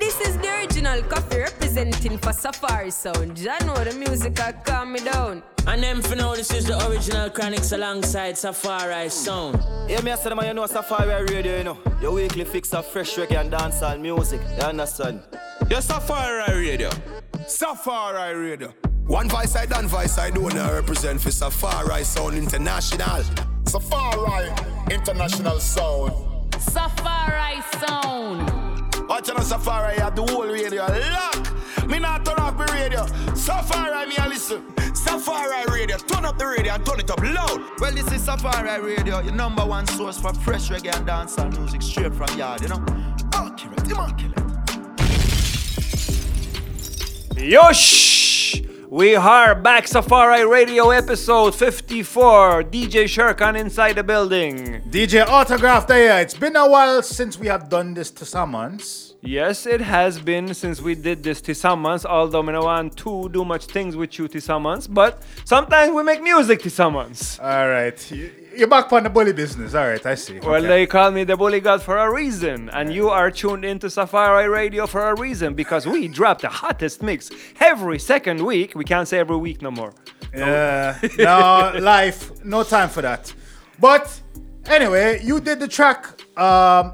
This is the original coffee representing for Safari Sound. You know the music will calm me down. And then for now, this is the original Chronics alongside Safari Sound. Yeah, me I said, man, you know Safari Radio, you know. Your weekly fix of fresh reggae and dancehall music. You understand? Yeah, Safari Radio. Safari Radio. One voice side and voice side owner represent for Safari Sound International. Safari International Sound. Safari Sound. Watching on Safari, you have the whole radio lock. Me not turn off the radio. Safari, me I listen. Safari Radio, turn up the radio and turn it up loud. Well, this is Safari Radio, your number one source for fresh reggae and dancehall music straight from yard, you know. I'll kill it, I'll kill it. Yosh! We are back, Safari Radio episode 54. DJ Shurkan inside the building. DJ Autograph there. It's been a while since we have done this T Summons. Yes, it has been since we did this T Summons. Although I don't want to do much things with you T Summons, but sometimes we make music T Summons. All right. You're back on the bully business. All right, I see. Well, okay. They call me the bully god for a reason. And you are tuned into Safari Radio for a reason because we drop the hottest mix every second week. We can't say every week no more. Yeah, no, life, no time for that. But anyway, you did the track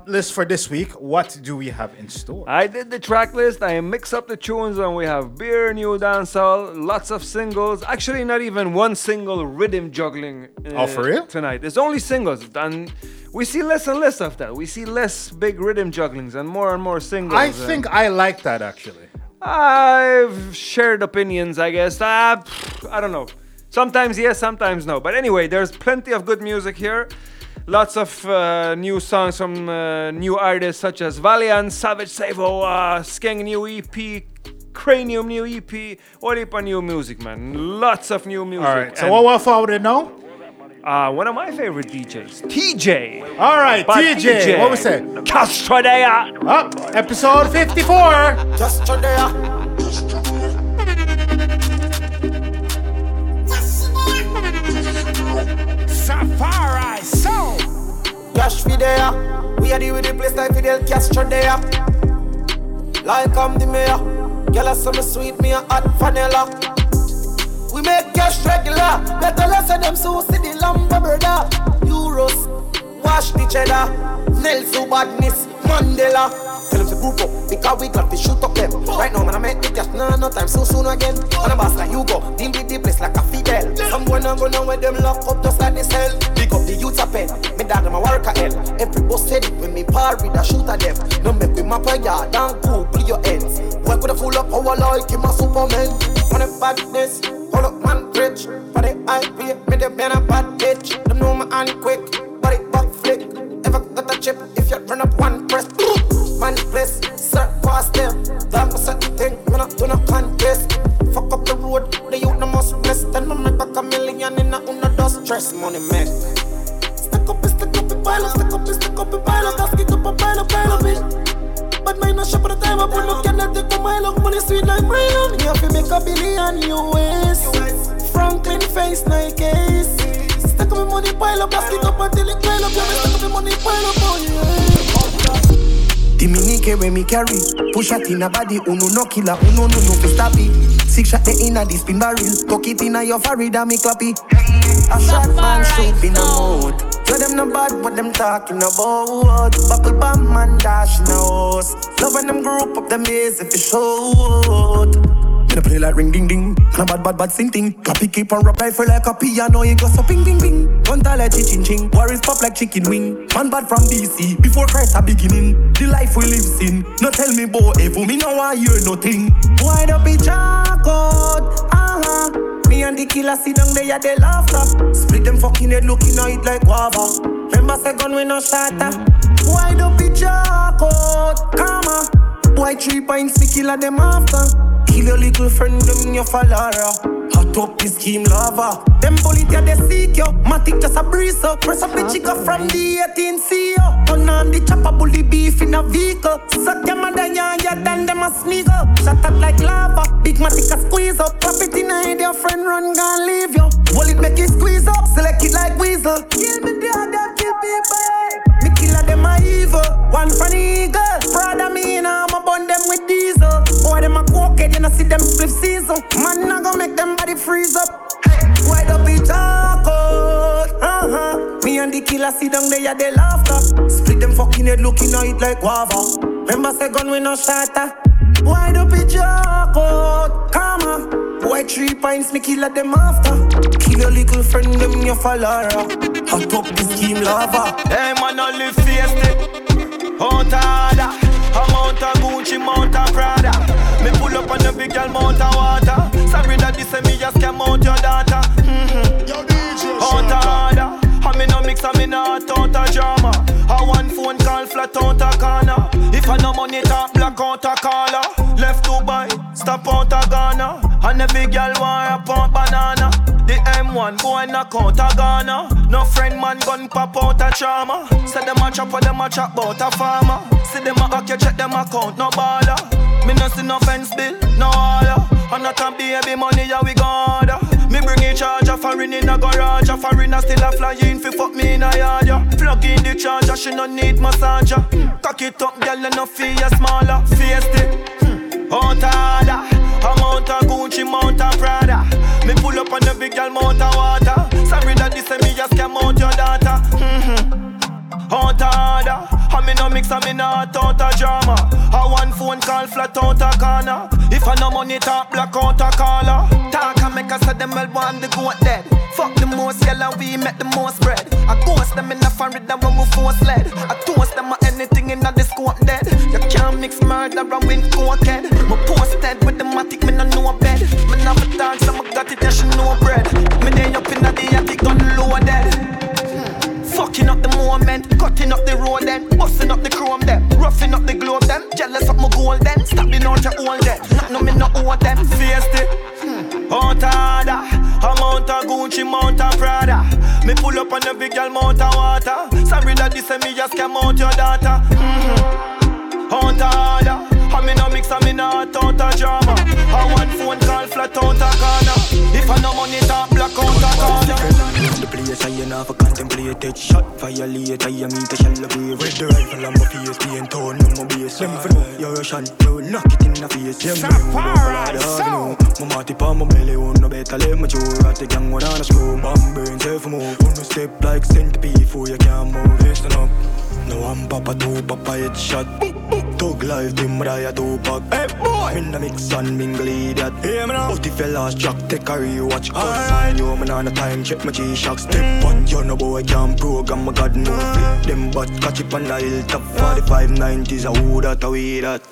list for this week. What do we have in store? I did the track list. I mix up the tunes and we have beer, new dancehall, lots of singles. Actually, not even one single rhythm juggling for real? Tonight. It's only singles. And we see less and less of that. We see less big rhythm jugglings and more singles. I think I like that, actually. I've shared opinions, I guess. I don't know. Sometimes yes, sometimes no. But anyway, there's plenty of good music here. Lots of new songs from new artists such as Valiant, Savage Sabo, Skeng new EP, Cranium new EP, Olipa new music, man. Lots of new music. All right, so what we're forwarding now? One of my favorite DJs, TJ. All right, TJ. What was it? Castro Dea. Up, episode 54. Castro Dea. Safari, so Yash Fidea, we are the with the place like Fidel Castro there. Like I'm the mayor, girl us some sweet, me a hot vanilla. We make cash regular, better less than them so see the lumber brother. Euros, wash the cheddar, Nelson badness, Mandela. Tell them to group up, because we got to shoot up them. Right now man I make the cash, no time so soon again. On a boss like you go, deal with the place like a Fidel. I'm gonna go now with them lock up just like they sell. Pick up the youth a pen, me dad them a work a hell. Every boss said it when me parry the shoot a them. No make me map a yard and Google your ends. Work with a full up power like him a Superman. On a badness, hold up man rich. For the IP, me the man a bad bitch. Them know my hand quick, body back flick. Ever got a chip if you run up one press. Man place, surpass them. Damn a certain thing, me not do no contest. Fuck up the road, the youth no must rest. And me make a million in a under stress money man. Stick up the pile, stick up the pile. That's kick up a pile of it. But mine no shop at the time, I put no kinetic on my love. Money sweet like rain. You have to make a billion US. Franklin face Nike's. Stick up the money pile up, that's kick up until it pile up. Yeah, stick up the money pile up on you. The minike when me carry, push a tina body, uno no killer, uno no fist happy. Six shot the inna the spin barrel, tuck it inna your farida me copy. A shot man soup in a mouth. Tell them no bad what them talking about. Buckle bomb man dash in the house. Love when them group up them days if you shout. You play like ring ding ding, and a bad sing ting. Clappy keep on rap rifle like a piano, you go so ping ping ping. Gunta like ching ching, worries pop like chicken wing. Man bad from DC, before Christ a beginning. The life we live sin, no tell me about evil, me no I hear nothing. Why the bitch out? Me and the killer sit down there, they laughter. Split them fucking head looking at it like guava. Remember second we no shatter. Why the bitch out? Why 3 pints me killer them after? Kill your little friend, them in your fallara. Hot up this scheme lava. Them politia they seek yo. Matic just a breeze up. Press up the chica from the 18C yo. Turn on the chopper, bully beef in a vehicle. Suck them a danya, then them a sneak up. Shut up like lava. Big matic a squeeze up. Clap it in a head, your friend run, gone leave yo. Will it make it squeeze up? Select it like weasel. Kill me the other, kill people. Me killer them a evil. One from the eagle. Prada me in a squeeze up. Man, I gon' make them body freeze up. Wide up each out. Me and the killer sit down there, yeah, they laughter. Split them fucking head looking at it like guava. Remember say gun we no shatter. Wide up each out. Come on. White 3 pints, me kill at them after. Kill your little friend, them your follower. Hot up this game lava. Hey man, I live fiesta. Hot harder. I'm out of Gucci, mount of Prada. Me pull up on the big girl, mount of water. Sorry that this me just came out your data. Out of order. I'm in a mix, I'm in a out of drama. I one phone call, flat out of corner. If I no money, talk black out of collar. Left Dubai, stop out of Ghana. And the big girl want a pump banana. The M1 go and knock out of Ghana. No friend man gun pop out a charmer. Say them a chop or them a chop bout a farmer. See them a hack you check them account no baller. Me no see no fence bill, no holler. And not a baby money ya we got. Me bring a charger foreign in a garage. A foreigner still a flying fi fuck me in a yard ya. Plug in the charger she no need massager. Cock it up girl and no fee ya smaller. Feisty, out harder. I'm out of Gucci, mount of Prada. Me pull up on the big girl, mount of water. Sorry that this me just came out your data. Out harder. I'm in a mix, I'm in a hot out of drama. I one phone call, flat out of corner. If I no money, talk black out of collar. Talk and make us say them well want the goat dead. Fuck the most yellow, we make the most bread. I ghost them in a Florida when we force lead. I toast them or anything in a discord dead. You can't mix murder and win cokehead. My posted with the matic, me no know bed. Me not a dog, so me got it, yeah, she know bread. Me day up in the attic, gun loaded. Fucking up the moment, cutting up the road then. Busting up the chrome them, roughing up the globe them. Jealous of my gold then, stabbing out your old then. Not no me no owe them, face it. Out harder, I'm out of Gucci, mount of Prada. Me pull up on the big girl, mount of water. Sorry that this me just came out your data. Out harder, I'm in a mix, I'm in a hot out of drama. I one phone call, flat out of corner. If I no money, talk black out of corner. The place I ain't have a contemplated shot. Violate, I am in the shell of wave. With the rifle on my face, being torn on my base. Them for no, you're a shunt, no, knock it in the face. Them for no, I don't know. My matty palm, my belly, on no better let my jaw. At the gang, one on a scroll, bomb burns, half a move. On the step like centipede, before you can't move. Listen up. No, I'm Papa 2, Papa headshot. Tug life, them raya 2-pack. Hey boy! Me na mix and mingle idiot. Hey man, but if you lost track, take a rewatch. Cause I know me na time, check my G-Shock. Step on, you know boy, can't program my god. No flip them but catch it on the hilltop. 4590s, a who that, a we that.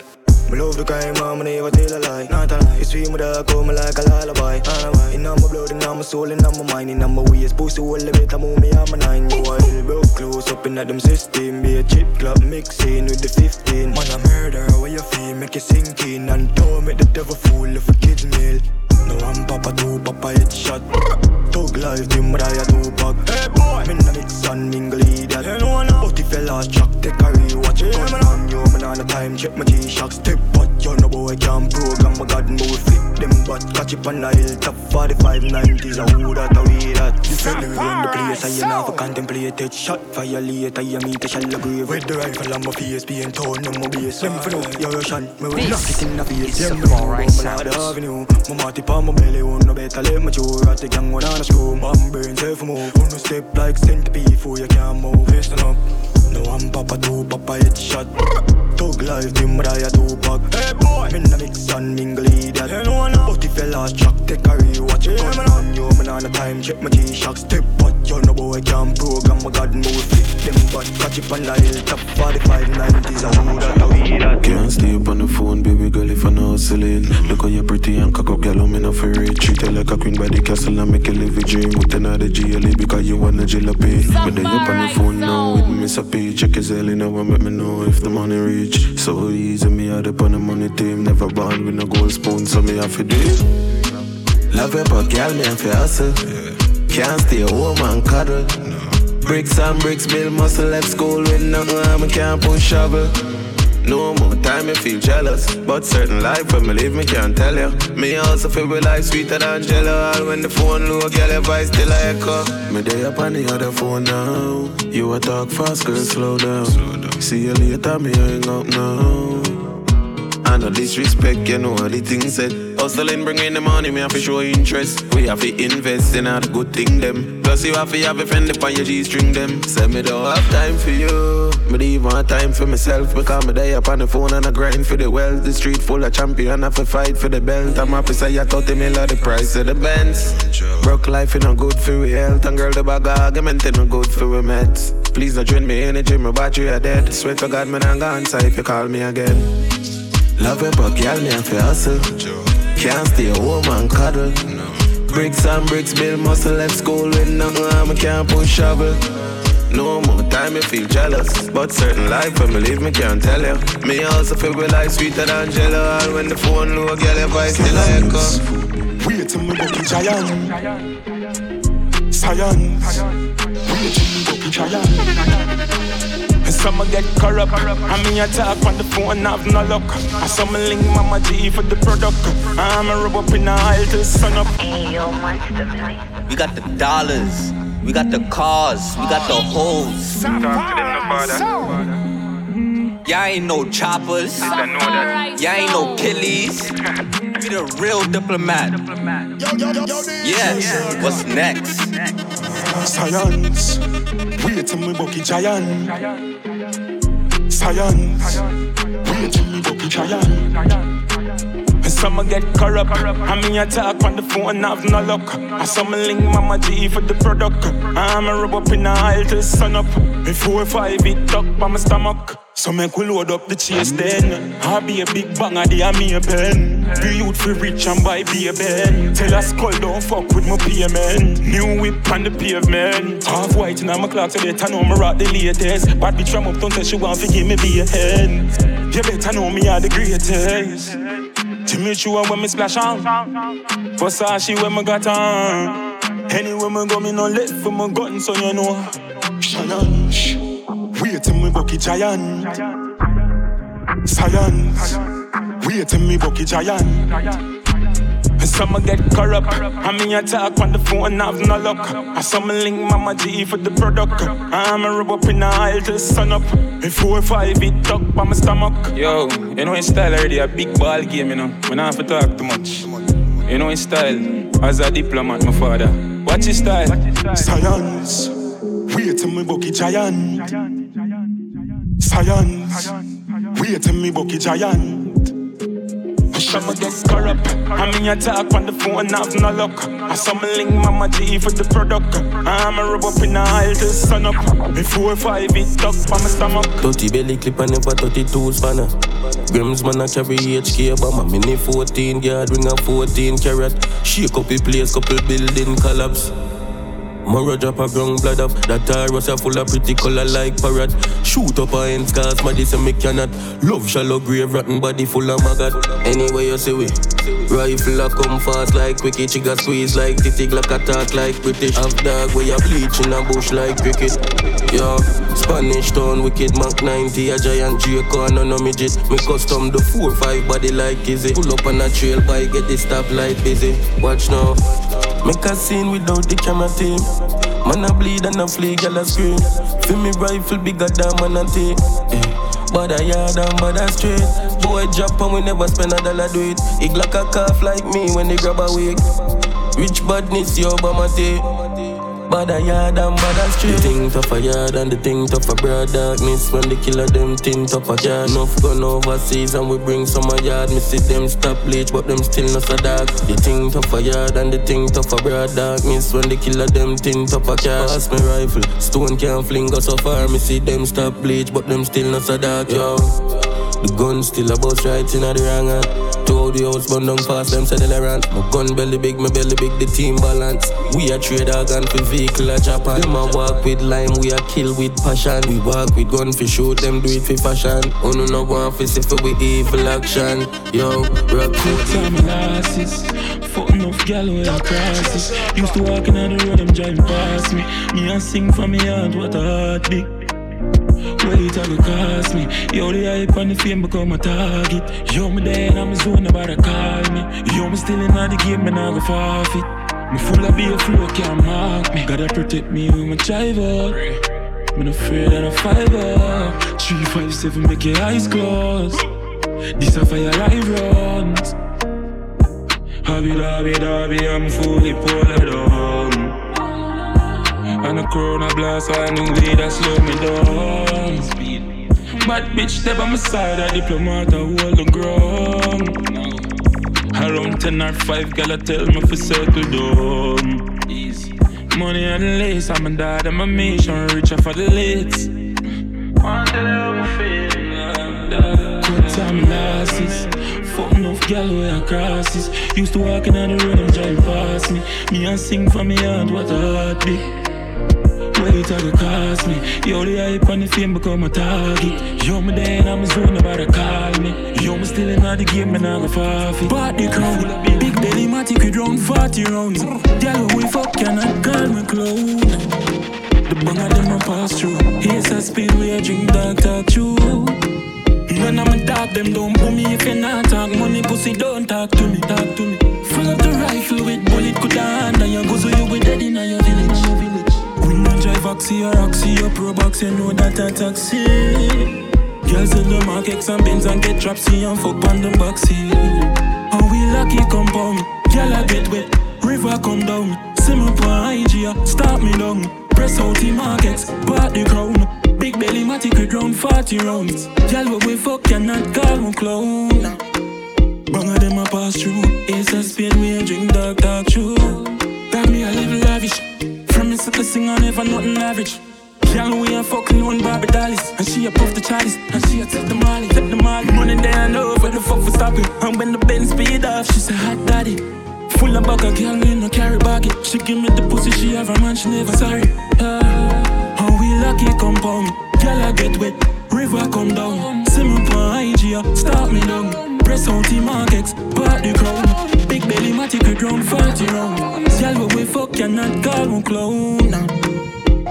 I love the crime, mama never tell a lie. Not a lie, it's free, my dog, come like a lullaby. In all my blood, in all my soul, in all my mind, in all my waist. Pussy all the better, move me on my 9. Boy, broke close up in them system. Be a chip club mixing with the 15. Man, a murderer, what you feel, make you sink in. And don't make the devil fool if a kid's meal. No, I'm Papa 2, Papa headshot. Tug life, them raya 2-pack. Hey boy, me na mix and mingle that. You know now, but if you lost track, take a rewatch. Come on, yo, man, on the time, check my G-Shock. Step out, you know boy, can't program my god move. Flip them butt, catch it on the hilltop. 4590s, a who that, a we that. If you live in the place, I ain't have a contemplated shot. Violate, I am in the shell of grave. With the rifle on my face, being torn on my base. Them for no, you're a shan, me will knock it in the face. Them for no, I'm not the avenue. My matty palm, my belly, on no better let my jaw. At the gang, one on a screw. Bomb burns, half a move. On no step like centipede, before you can't move. Listen up. No, I'm Papa 2, Papa headshot. Tug life, them raya 2-pack. Hey boy, me na mix and mingle that. You know now, but if you lost track, take a rewatch. Man, yo, man, on the time, check my G-Shock. Step out, you know boy, can't program my god move. Flip them butt, catch it on the hilltop. 4590s, a who that, a we that. Can't stay up on the phone, baby girl, if I no hustling. Look how you pretty and cock up, girl, I'm in a fairy. Treat her like a queen by the castle and make you live a dream. With another GLE because you wanna jalopy. But then up on the phone now with me, Sappy. Check his early now and let me know if the money reach. So easy, me out up on the money team. Never born with no gold spoon, so me have to do it. Love it, but girl, me have to hustle. Can't stay home and cuddle. Bricks and bricks, build muscle. Left school with nothing, I can't push shovel. No more time, me feel jealous. But certain life, when me live, me can't tell ya. Me also feel with life sweeter than jello. All when the phone low, girl, your voice still a echo. Me day up on the other phone now. You a talk fast, girl, slow down. See you later, me hang up now. I no disrespect, you know all the things said. Hustling, bringing the money, me have to show interest. We have to invest in all the good thing them. Plus you have to have a friend up on your G-string them. Say me don't have time for you. Me don't even have time for myself. Because me die up on the phone and I grind for the wealth. The street full of champion, I have to fight for the belt. I'm happy say I 30 mil of the price of the Benz. Broke life ain't no good for we health. And girl the bag of argument ain't no good for we meds. Please don't drain me energy, my battery are dead. Swear to God, me don't go inside if you call me again. Love it, but y'all me have to hustle. Can't stay home and cuddle. Bricks and bricks, build muscle. Left school with nothing, I can't push shovel. No more time, me feel jealous. But certain life, when me leave, me can't tell you. Me also feel with life sweeter than jello. And when the phone low, girl, if I still I echo. Wait till me bucky giant. Science. Wait till me bucky giant. Some get corrupt. I mean I talk on the phone, I have no luck. I some link Mama G for the product. I'm a rub up in the aisle till sun up. We got the dollars, we got the cars, we got the hoes. Talk to them, no. Y'all ain't no choppers, y'all ain't no killies. We the real diplomat. Yeah, what's next? Science. Wait till me bucky giant. Science. Wait till me bucky giant. Some get corrupt. I mean I talk on the phone, I have no luck. I some link Mama G for the product. I'm a rub up in the aisle till sun up. Before 5 it tuck by my stomach. So make we load up the chase then. I be a big banger, they are me a pen. Be youth for rich and buy be a ben. Tell us skull don't fuck with my payment. New whip on the pavement. Half white and I'm a clock so better know me rock the latest. Bad bitch from up don't tell she want to give me be a head. You better know me are the greatest. Jimmy Chua when me splash on Versace when me got on. Anywhere me go me no let for my gun so you know. Challenge. Wait till me bucky giant. Science. Wait till me bucky giant. Some get corrupt. I mean I talk on the phone, I have no luck. I some link Mama G for the product. I'm a rub up in the aisle till sun up. In 4 or 5 it tuck by my stomach. Yo, you know in style already a big ball game, you know. I don't have to talk too much. You know in style, as a diplomat, my father. Watch your style. Science. Wait till me bucky giant. Science. Wait till me bucky giant. Some get corrupt. I mean I talk on the phone, I have no luck. I some link Mama G for the product. I'm a rub up in the aisle till sun up. In 4 or 5 it tuck by my stomach. 30 belly clip and never 32 spanner. Grams man a carry HK bomber. Mini 14 yard ring a 14 carat. Shake up the place, couple building collapse. Mara drop a ground blood up. That Taurus are full of pretty color like parrot. Shoot up a end scars, Madison me cannot. Love shallow grave, rotten body full of maggot. Anyway you see we rifle a come fast like quickie. Chigga squeeze like titty glock attack like British. Half dog where you bleach in a bush like cricket. Yeah, Spanish town wicked. Mac 90 a giant Draco and no midget. Me custom the 4-5 body like easy. Pull up on a trail bike, get the stoplight busy. Watch now. Make a scene without the camera team. Man a bleed and a flee, girl a scream. Feel me rifle bigger than man a take. But I yard and but I straight. Boy drop and we never spend $1 do it. It like a calf like me when they grab a wig. Rich badness yo by my day. But I yard and but I straight. The thing tough a yard and the thing tough a broad darkness. When the killer them thing tough a yard. Enough gone overseas and we bring some a yard. Me see them stop bleach but them still not so dark. The thing tough a yard and the thing tough a broad darkness. When the killer them thing tough a yard. Pass me rifle, stone can't fling go so far. Me see them stop bleach but them still not so dark, yo. The gun still a bust right in the wrong hand. To the house, burn down fast, them say they rant. My gun belly big, the team balance. We a trade our gun for vehicle a Japan. Them a walk with lime, we a kill with passion. We walk with gun for shoot, them do it for fashion. Oh no, no one for see for we evil action. Yo, rock with time glasses. Fuck enough gal with a crisis. Used to walk in on the road, them driving past me. Me a sing for me heart, what a heartbeat. Wait, I go cost me. Yo, the hype and the fame become a target. Yo, me there and I'm a zone, nobody call me. Yo, me still in the game, and I go forfeit. Me full of beer, flow can't mark me. Gotta protect me with my driver. Me no afraid of a fiver. 357, make your eyes close. This a fire I runs. Hobby, I'm fully polar down. And a corona blast, I knew that slow me down. Bad bitch, step on my side, a diplomat, I hold the ground. Around 10 or 5, girl, I tell me for circle down. Money and lace, I'm a dad, I'm a mission, richer for the lates. One tell you how my feeling, cut time losses. Fuck enough girl where I cross this. Used to walk in on the road and drive past me. Me and sing for me and what a heartbeat. Wait till it cost me. Yo, the hype and the fame become a target. Yo, me there and I'm a zone, nobody call me. Yo, me still in the game and I go forfeit. Party crowd, big belly matic, we drown 40 rounds. Girl, who fuck cannot call me clown. The bang of them I pass through. Here's a speed where I drink dark, talk true. None of my talk, them don't pull me if you not talk money, pussy don't talk to me. Full up the rifle with bullet, could hand and you go so you be dead in your village. We don't drive oxy or oxy or pro box, you know that a taxi. Girls in the market and bins and get trapsy and fuck on them boxy. And we lucky compound, girl I get wet, river come down. See me for IG, start me down. Press out the markets, part the crown. Big belly matic with round 40 rounds. Y'all what we fuck cannot call me clown. Bang of them a pass through. Ace of spade we a drink dark true. Got me a little lavish. From me sit to sing on never nothing average. Y'all we a fucking on Barbie Dallas. And she a puff the chalice. And she a take the molly. Money there and over the fuck for stopping. And when the Benz speed off she say hot daddy. Full of buck a girl in no carry bucket. She give me the pussy she have a man she never sorry. Lucky compound, girl I get wet, river come down. See me for IG, start me down. Press out the markets, part the crown. Big belly matic with round 40 rounds. Girl what we fuck cannot call me clown.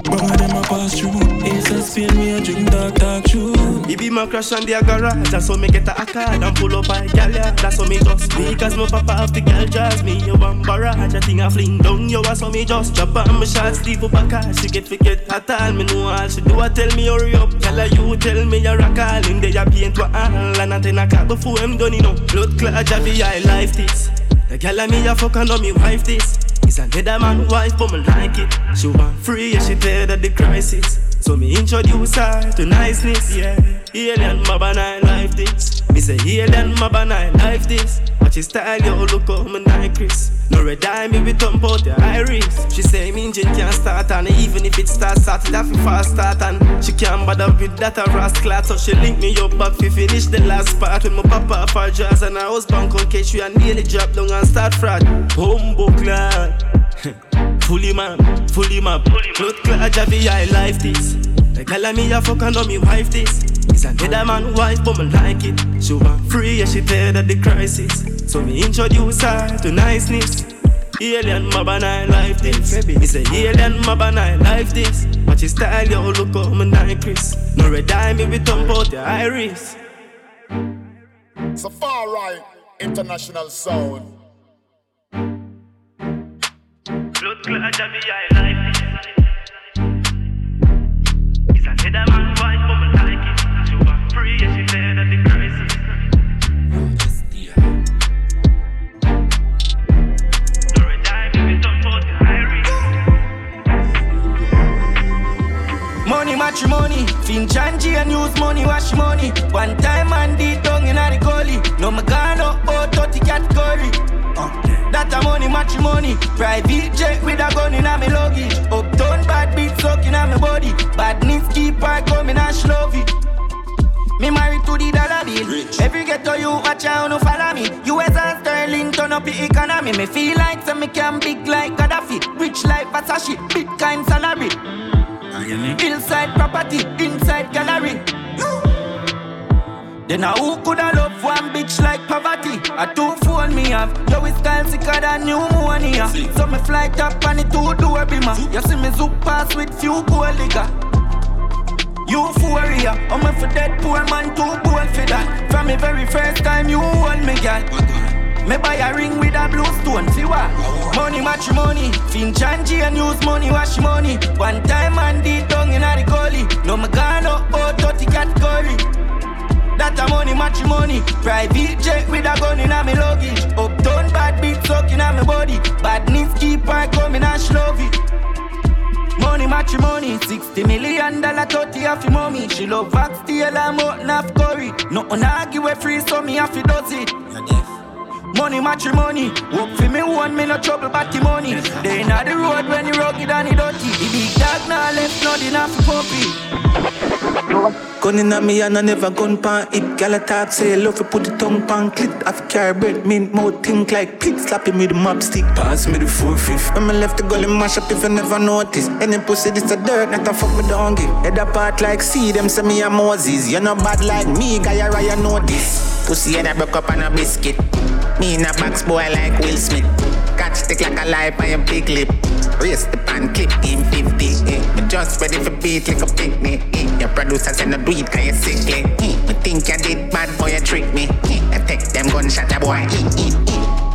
Bang of them a pass through. Ace of spade me a drink dark true. He be my crush on the garage. That's how me get a card and pull up a galia. That's how me just me cause my papa have the gal jazz. Me you want barrage, I think I fling down. You was so me just drop on my shots. Leave up a car, she get forget at all. Me know all she do a tell me hurry up. Tell you tell me you're a call. Him they a paint to all and I think I got before him done you know. Blood clad Javi I life this. The gal and me a fuck and me wife this. It's another man's wife, but me like it. She want free, yeah, she dead at the crisis. So me introduce her to niceness, yeah. Alien, my banana life this. Me say alien, my banana life this. Watch your style, yo, look how me like Chris. No red eye, me with thump out the iris. She say me engine can't start and even if it starts, start it off a fast start and she can't bother with that a rascal. So she link me up back to finish the last part when my papa off her jazz and her husband come catch you and nearly drop down and start fraud. Humble clan. Fully man. Blood clad Javi, I life this. The girl and me a fuck and me wife this. It's another man's wife, but me like it. She want free, yeah, she dead at the crisis. So me introduce her to niceness. Alien, my banana life this. It's a alien, my banana life this. Watch your style, yo, look how me like Chris. No red eye, me with thump out the iris. Safari International Sound. Blood clad Javi, I life this. It's another man's wife, but me like it. Free as you said at the crisis. Story time, baby, don't fall to Iris. Money, matrimony, Finch and G and use money, wash money. One time and the tongue in the gully. No Magano, oh, 30 category. That a money, matrimony. Private jet with a gun in my luggage. Uptown bad beat soaking on my body. Badness keeper coming and shlovey. Me married to the dollar bill. Rich. Every ghetto you watch out no follow me. US and sterling turn up the economy. Me feel like some me can big like Gaddafi. Rich like Versace, Bitcoin salary. Hillside property, inside gallery. Then a who coulda love one bitch like poverty? A two phone me have. Yo, it's style sicker than new money. So me fly top and it two door bima. You see me zoop pass with few gold liquor. Euphoria, I'm a for that poor man too bold for that. From the very first time you hold me, girl. Me buy a ring with a blue stone, see what? Money, matrimony, Finch and G and use money, wash money. One time and the tongue in the gully. No Magano, oh, 30 category. That a money, money, match money. Private jet with a gun in a me luggage. Uptown bad beat sucking on my body. Badness keep on coming and shove it. Money, match money. $60 million, 30 off your mommy. She love vax, steal and mutton half curry. Nothing I give away free, so me half it does it. Money, match money. Work for me one, me no trouble but the money. They in the road when you rugged and the dirty. The big dog now left nothing off the puppy. Gun inna me and I never gun pan it. Gyal a talk say love you put the tongue pan clit. Half carry bread, mint mouth think like pit. Slapping me the mop stick, pass me the 4-5. When me left the gully mash up if you never notice. Any pussy this a dirt, not a fuck me down give. Head apart like see them say me a Moses. You no bad like me, guy a Raya know this. Pussy and I broke up on a biscuit. Me in a box boy like Will Smith. Catch stick like a life by a big lip. Race the pan clip in 50. You just ready for beat like a picnic. Your producer said no do it cause you're sickly. You think you did bad boy you trick me. I take them gunshot a boy.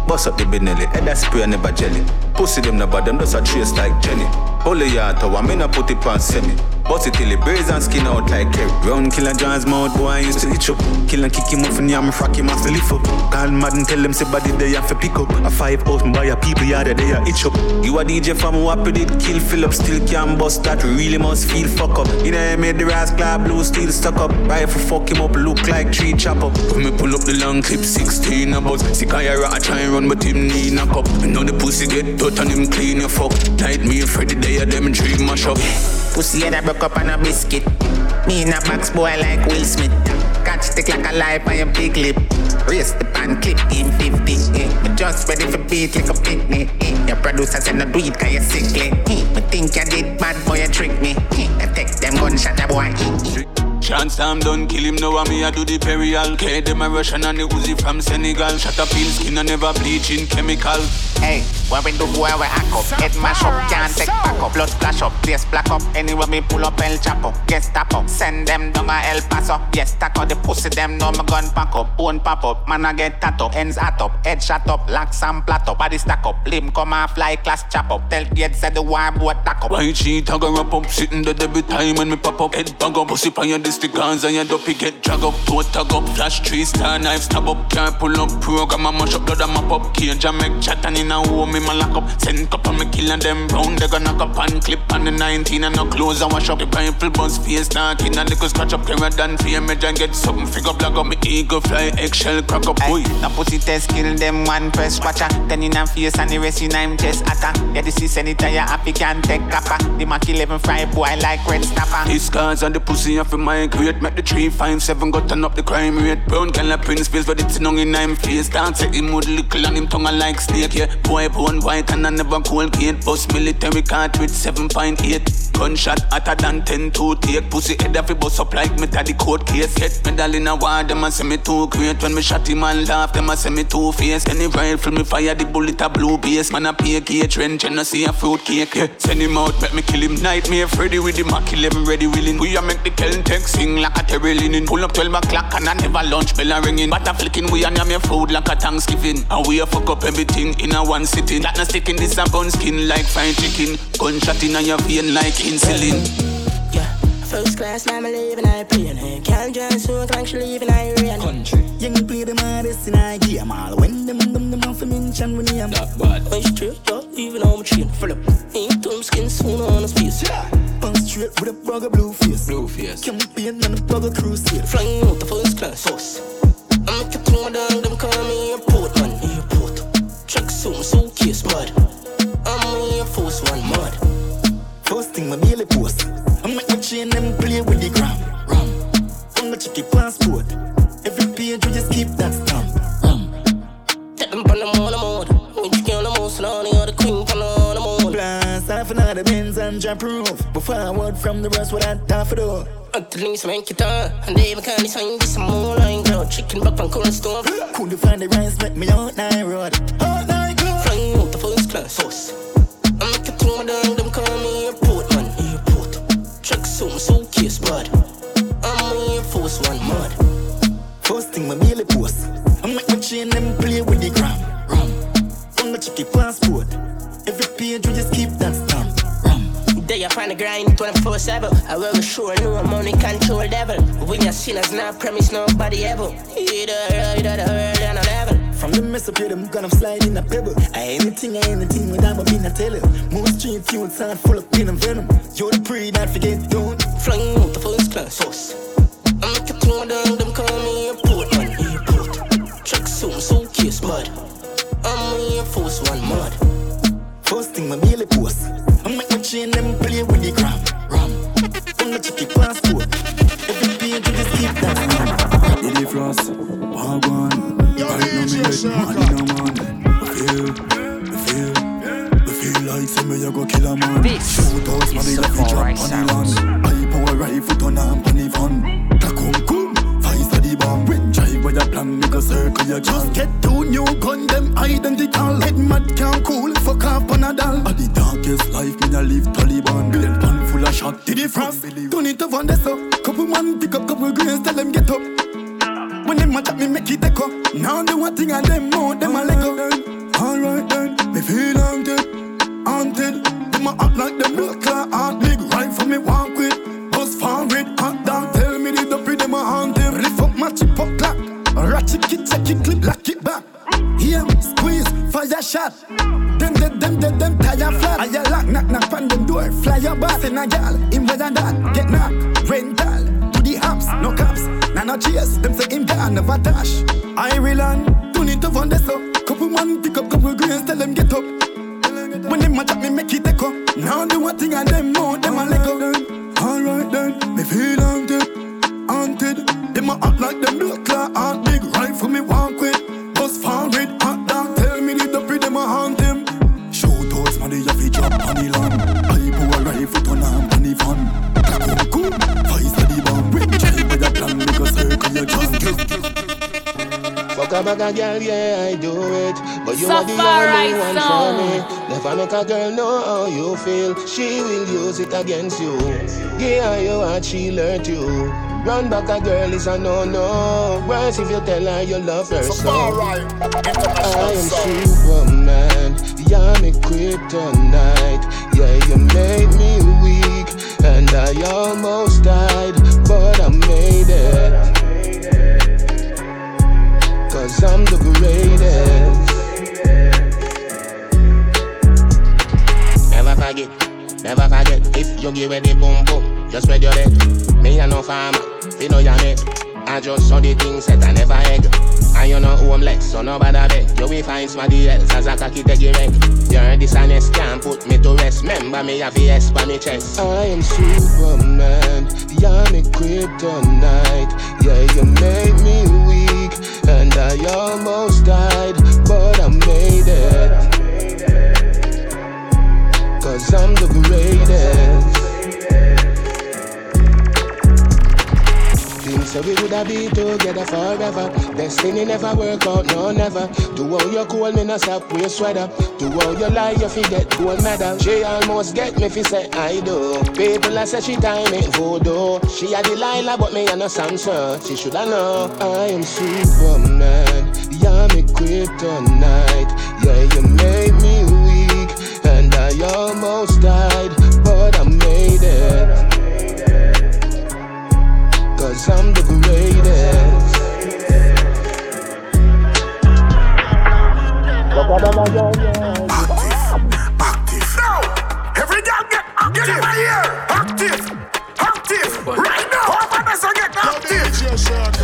Bust up the Benelli, head a spray and never jelly. Pussy them no bad, them just a trace like Jenny. Holy yard tower, me no put it pan semi. Bust it till it braids and skin out like Kerry. Round Killer John's mouth, boy, I used to itch up. Kill and kick him off and yeah, me frack him off the lift up. Call mad and tell them say body they have to pick up. A 5 hours by a people yard they a itch up. You a DJ from who I predict kill Philip. Still can bust that, really must feel fuck up. You know made the rascal clap blue steel stuck up. Rifle fuck him up, look like tree chop up. When me pull up the long clip, 16 about. Sick I a rat try and run but him knee knock up. You know the pussy get dirt and him clean your fuck. Tight me afraid the day of them dream mash up. Pussy head I broke up on a biscuit. Me in a box boy like Will Smith. Catch stick like a life on your big lip. Race the pan clip in 50. Me just ready for beat like a picnic. Your producer said no do it cause you're sickly. Me think you did bad boy you trick me. I take them gunshot a boy. Chance I'm done kill him now and me I do the burial. K them a Russian and the Uzi from Senegal. Shut up in skin and never bleach in chemical. Hey, when we do boy we hack up. Head mash up, can't take back up. Blood splash up, place black up. Anyway me pull up El Chapo, Gestapo. Send them down a El Paso. Yes, tack up the pussy them now my gun pack up. Bone pop up, man I get tat up. Hands at up, head shut up. Locks and plat up, body stack up. Limb come and fly class chop up. Tell the head said the war boy tack up. Why cheat I go wrap up. Sitting the debut time when me pop up. Head bang up, pussy pan your dick. The guns and your dopey get drag up, toe tag up, flash 3-star knife, stab up, can't pull up, program and mash up, blood and map up, cage and make chat and in a home, me man lock up, send cup and me kill and them round, they gonna knock up and clip on the 19 and no clothes and wash up, the rifle buns face, knock in and little scratch up, clearer than fear, me and get something, figure black up, me eagle fly, eggshell, crack up, boy. Now pussy test, kill them one press, watcha, then in a face and the rest in a chest attack, yeah this is anytime you're happy, can't take kappa, the Mac 11 fry boy like red snapper. These cars and the pussy off my great, make the 3-5-7 got turn up the crime rate. Brown can like Prince face, but it's long in him face. Can't take him with little and him tongue a like snake, yeah. Boy, bone white and I never cold gate. Bus military cart with 7.8. Gunshot hotter than 10-2 take. Pussy head off the bus up like me daddy court case. Get medal in a war, them a say me too great. When me shot him and laugh, them a say me too face. Any rifle me fire, the bullet a blue base. Man a pay cage wrench and I see a fruit cake, yeah. Send him out, make me kill him. Nightmare Freddy with the Mac 11 ready willing. We a make the Kelly text. Sing like a terry linen. Pull up 12 o'clock and I never lunch bell a ringing. But I flicking we and I'm your food like a Thanksgiving. And we a fuck up everything in a one sitting. Like no sticking this a bun skin like fried chicken. Gunshot in your vein like insulin. Yeah, first class now me leaving I pay. Can't just so thanks you leaving I rain. Country young play them hardest in I game. All when them off in mention we name. Not bad. I straight just leaving on my chin. Full up ain't dumb skin soon on the space. Yeah. Straight with a bugger blue face. Blue face. Campaign on a bugger crusade. Flying out the first class. First. I make a throw down, them call me airport, man. Airport. Track soon, suitcase, mud. I'm Air Force One, mud. First thing, my daily post. I make my chain and play with the gram. Ram. I'm gonna check the passport. Every page, you just keep that stamp. Ram. Take them on the mud. When you get on the most, now the other queen on the half another Benz and jump roof. But forward from the rest with that half a door. Until links make it on. And they even can't sign this more line. Cloud chicken back from cold stove. Could you find the rice make me out night road. Out night road. Flying out the first class. First. I make a throw down, them call me airport, man. Airport. Track soon, suitcase, bud. I'm Air Force One, mud. First thing, my daily post. I make my chain and play with the gram. Rum. I'm gonna check the passport. Every page, you just keep that stamp. They are on the grind 24/7. I will assure you I'm only control devil. We are sinners, not promise nobody ever. Either the world and I'm ever. From the mess up here, I'm gonna slide in a pebble. I ain't a thing without being a teller. Most streets, you sound full of pain and venom. You're the pretty, not forget, don't. Flying out the first class sauce. I make a clone down, them call me a port on airport. Truck soon, so kiss mud. I'm a force one mud. First thing, my belly post. I make my chain and play with the gram. Ram. I'm a chicken passport. Every page to the skip that's in the floss, ball gone. I ain't no minute, money no man. I feel like some of you go kill a man. Shoot out, money left me drop on the land. I pour a rifle on a bunny van. Takum, vice of the bomb. When drive with a plan, make a circle your just get two new gun, them identical. Head mad can't cool, fuck up on a doll. At the darkest life, me a live Taliban. Build pan full of shot, did it frost. Don't need to Vanessa. Couple man pick up, couple grains, tell them get up. When them attack me, make it echo. Now do one thing and them more, them a let go. Alright then, me feel haunted. Do my act like them blood clot heart big. Right for me walk with, bus forward, hot dog. Tell me the dopey, them a haunted. Lift up my chip up clock. Ratchet it, check it, clip, lock it back. Here, squeeze, fire shot. Them tire flat. I lock, knock, pan them door. Fly your boss in a gal, in where that. Get knocked, rental. No caps, none of cheers, them say him get and never dash. Ireland, don't need to find this up. Couple man pick up, couple greens, tell them get up. When them attack me, make it echo. Now do one thing and them more, them a let go. Alright then, me feel haunted. Them a act like them blood clot heart big. Right for me walk with, bus forward, hot dog. Tell me the dopey, them a haunt him. Shoot those money, you fi drop on the land. I pour a rifle, turn on the fun. Cool, vice of the bomb. Fuck a bag of girl, yeah, I do it. But you are the only one for me. Never make a girl know how you feel. She will use it against you. Give her you what she learned you. Run back a girl is a no-no. Worse if you tell her you love her so. I am Superman, you're me Kryptonite. Yeah, you made me weak, and I almost died, but I made it. Cause I'm the greatest. Never forget. If you give it the boom boom, just spread your leg. Me and no farmer, you know your mate. I just saw the things that I never had. And you know homeless, so nobody beg. You will find somebody else as a cocky teggy wreck. You're dishonest, can't put me to rest. Remember me have a S by me chest. I am Superman, you're me Kryptonite. Yeah, you made me weak, and I almost died, but I made it. Cause I'm the greatest. So we woulda be together forever. Destiny never work out, no never. To all you cool, me no stop wear sweater. To all you lie, you forget gold medal. She almost get me fi say I do. People a say she time ain't voodoo. She a Delilah, but me a no Samson. She shoulda know. I am Superman, you're me Kryptonite. Yeah, you made me weak, and I almost died, but I made it. Cause I'm the greatest. Active. Now, every girl get in my ear. Active. Right now, Vanessa get active.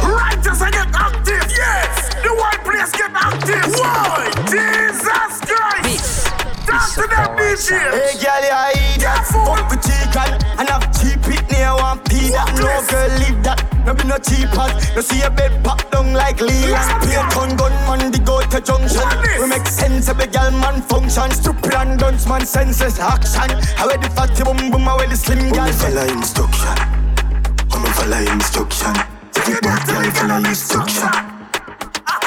Righteous get active. Yes, the white place get active. Why, Jesus Christ? Dance to them DJ. Hey, girl, I eat that. Fuck with chicken and have cheap it near one. That no girl leave that, no be no cheap hat. No see a bed packed down like leaves. Pay a ton gun man, they go to junction. We make sense of a girl man function. Stupid and guns man, senseless action. How the fatty boom boom, how the slim girl. I'm a follow instruction. Everybody girl follow instruction.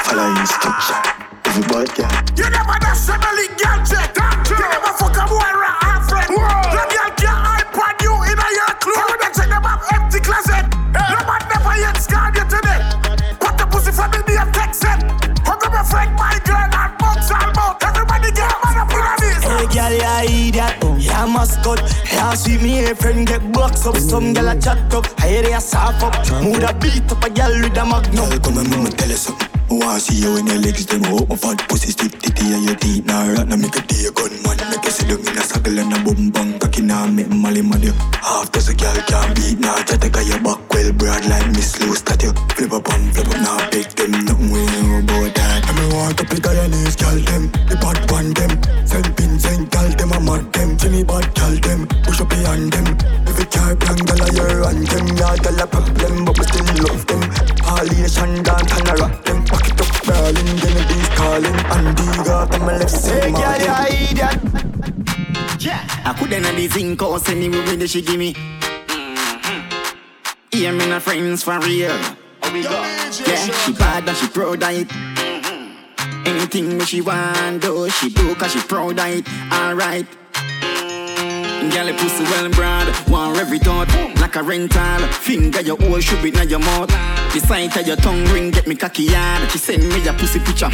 Follow instruction. Everybody girl. You never that family girl check. You never fuck a boy or a friend. That girl can't iPad you in a your clue. Empty closet, hey. No man never yet scarred you today. What the pussy from India takes it. Hug up a friend, my girl, and box all mouth. Everybody get a man up in this. Hey girl, you idiot, you must cut. Here she see me a friend get blocks up. Some gal a chat up, I hear they a soft up. Mood a beat up a gal with a magnum. Girl, come and mama tell us something. I wanna see you in your legs, then I hope my fat pussy stiff titty and your teeth. Now rat, now make a day a gun, man. Make a sit down in a circle and a bum bang. Cocky now make molly mad you. Half does a girl can't beat now. Chat a guy your back well broad like Miss Lou statue. Flip up and flip up now, pick them. Nothing we know about that. And me want to pick a Chinese girl them. The bad one them. Send pins and call them a mad them. See me bad girl them. Push up behind them. If it can't plan, girl a your hand them. Yeah, girl a problem, but we still love them. All the shandant and a rock them. Back it up, darling, Genevieve calling Antigua to my left side. Hey, girl, you hide that. Yeah. I couldn't have this thing cause anyway that she give me. Yeah, me and friends for real. Oh, we go. Yeah, she bad and she proud of it. Anything that she want, though, she do cause she proud of it. Alright. Girl, pussy well and broad. Want every thought, like a rental. Finger your hole should be in your mouth. The sight of your tongue ring get me cocky yard. She send me a pussy picture,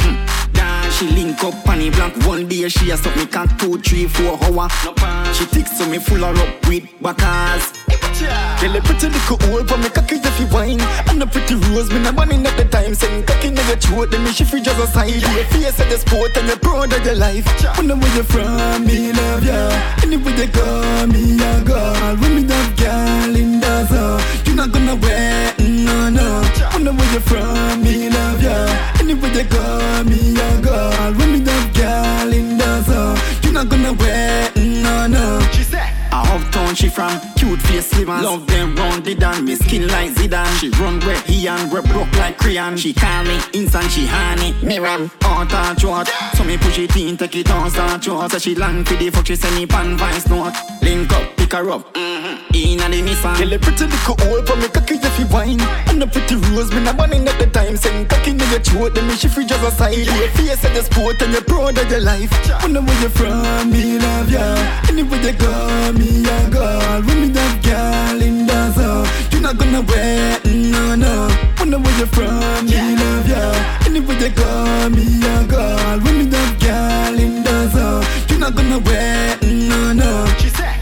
Down, she link up on the block. One day she has up me cock 2, 3, 4 hours. She ticks so me full her up with backers. Girl, pretty little hole for me cocky if you wine. And a pretty rose, me not burning at the time. Send cocky in your throat, then me shift you just aside. Your face at the sport and you're proud of your life. When the way you're from, me love ya. Anywhere you go, me a girl. When me love girl in the zone, you're not gonna wear, no, no. When the way you're from, me love ya. Anywhere you go, me a girl. When me love girl in the zone, you're not gonna wear, no, no. She said, uptown she from, cute face livers. Love them rounded and me skin like Zidane. She run where he and we broke like crayon. She call me instant, she honey, me ram. Out her throat, so me push it in, take it out her throat. So she long for the fuck, she send me pan vice note. Link up, pick her up, inna the Nissan. Tell a pretty little hole for me cocky if you wine. And a pretty rose, me not burning at the time. Send cocky in your throat, then me shift you just aside. Your face at the sport and you're proud of your life. Wonder where you from, me love ya. Anywhere you go, me a girl. When me that girl in the zone, you're not gonna wear, no, no. Wonder where you're from, me love ya. Anywhere you go, me a girl. When me that girl in the zone, you're not gonna wear, no, no. She said,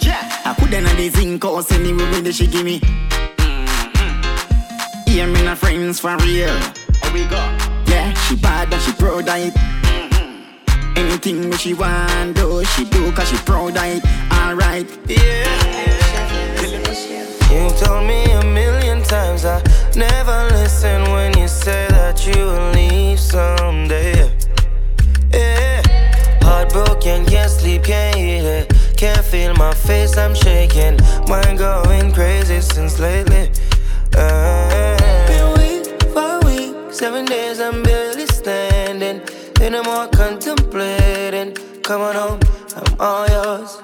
yeah. I couldn't have this thing cause anyway that she give me. Yeah, me and friends for real. Here we go. Yeah, she bad and she proud of it. Anything that she want, though, she do cause she proud of it, alright. Yeah. You told me a million times I never listen when you say that you will leave someday. Yeah. Heartbroken, can't sleep, can't eat it. Can't feel my face, I'm shaking. Mind going crazy since lately. Been weak for a week, 7 days, I'm barely standing. Anymore contemplating. Come on home, I'm all yours.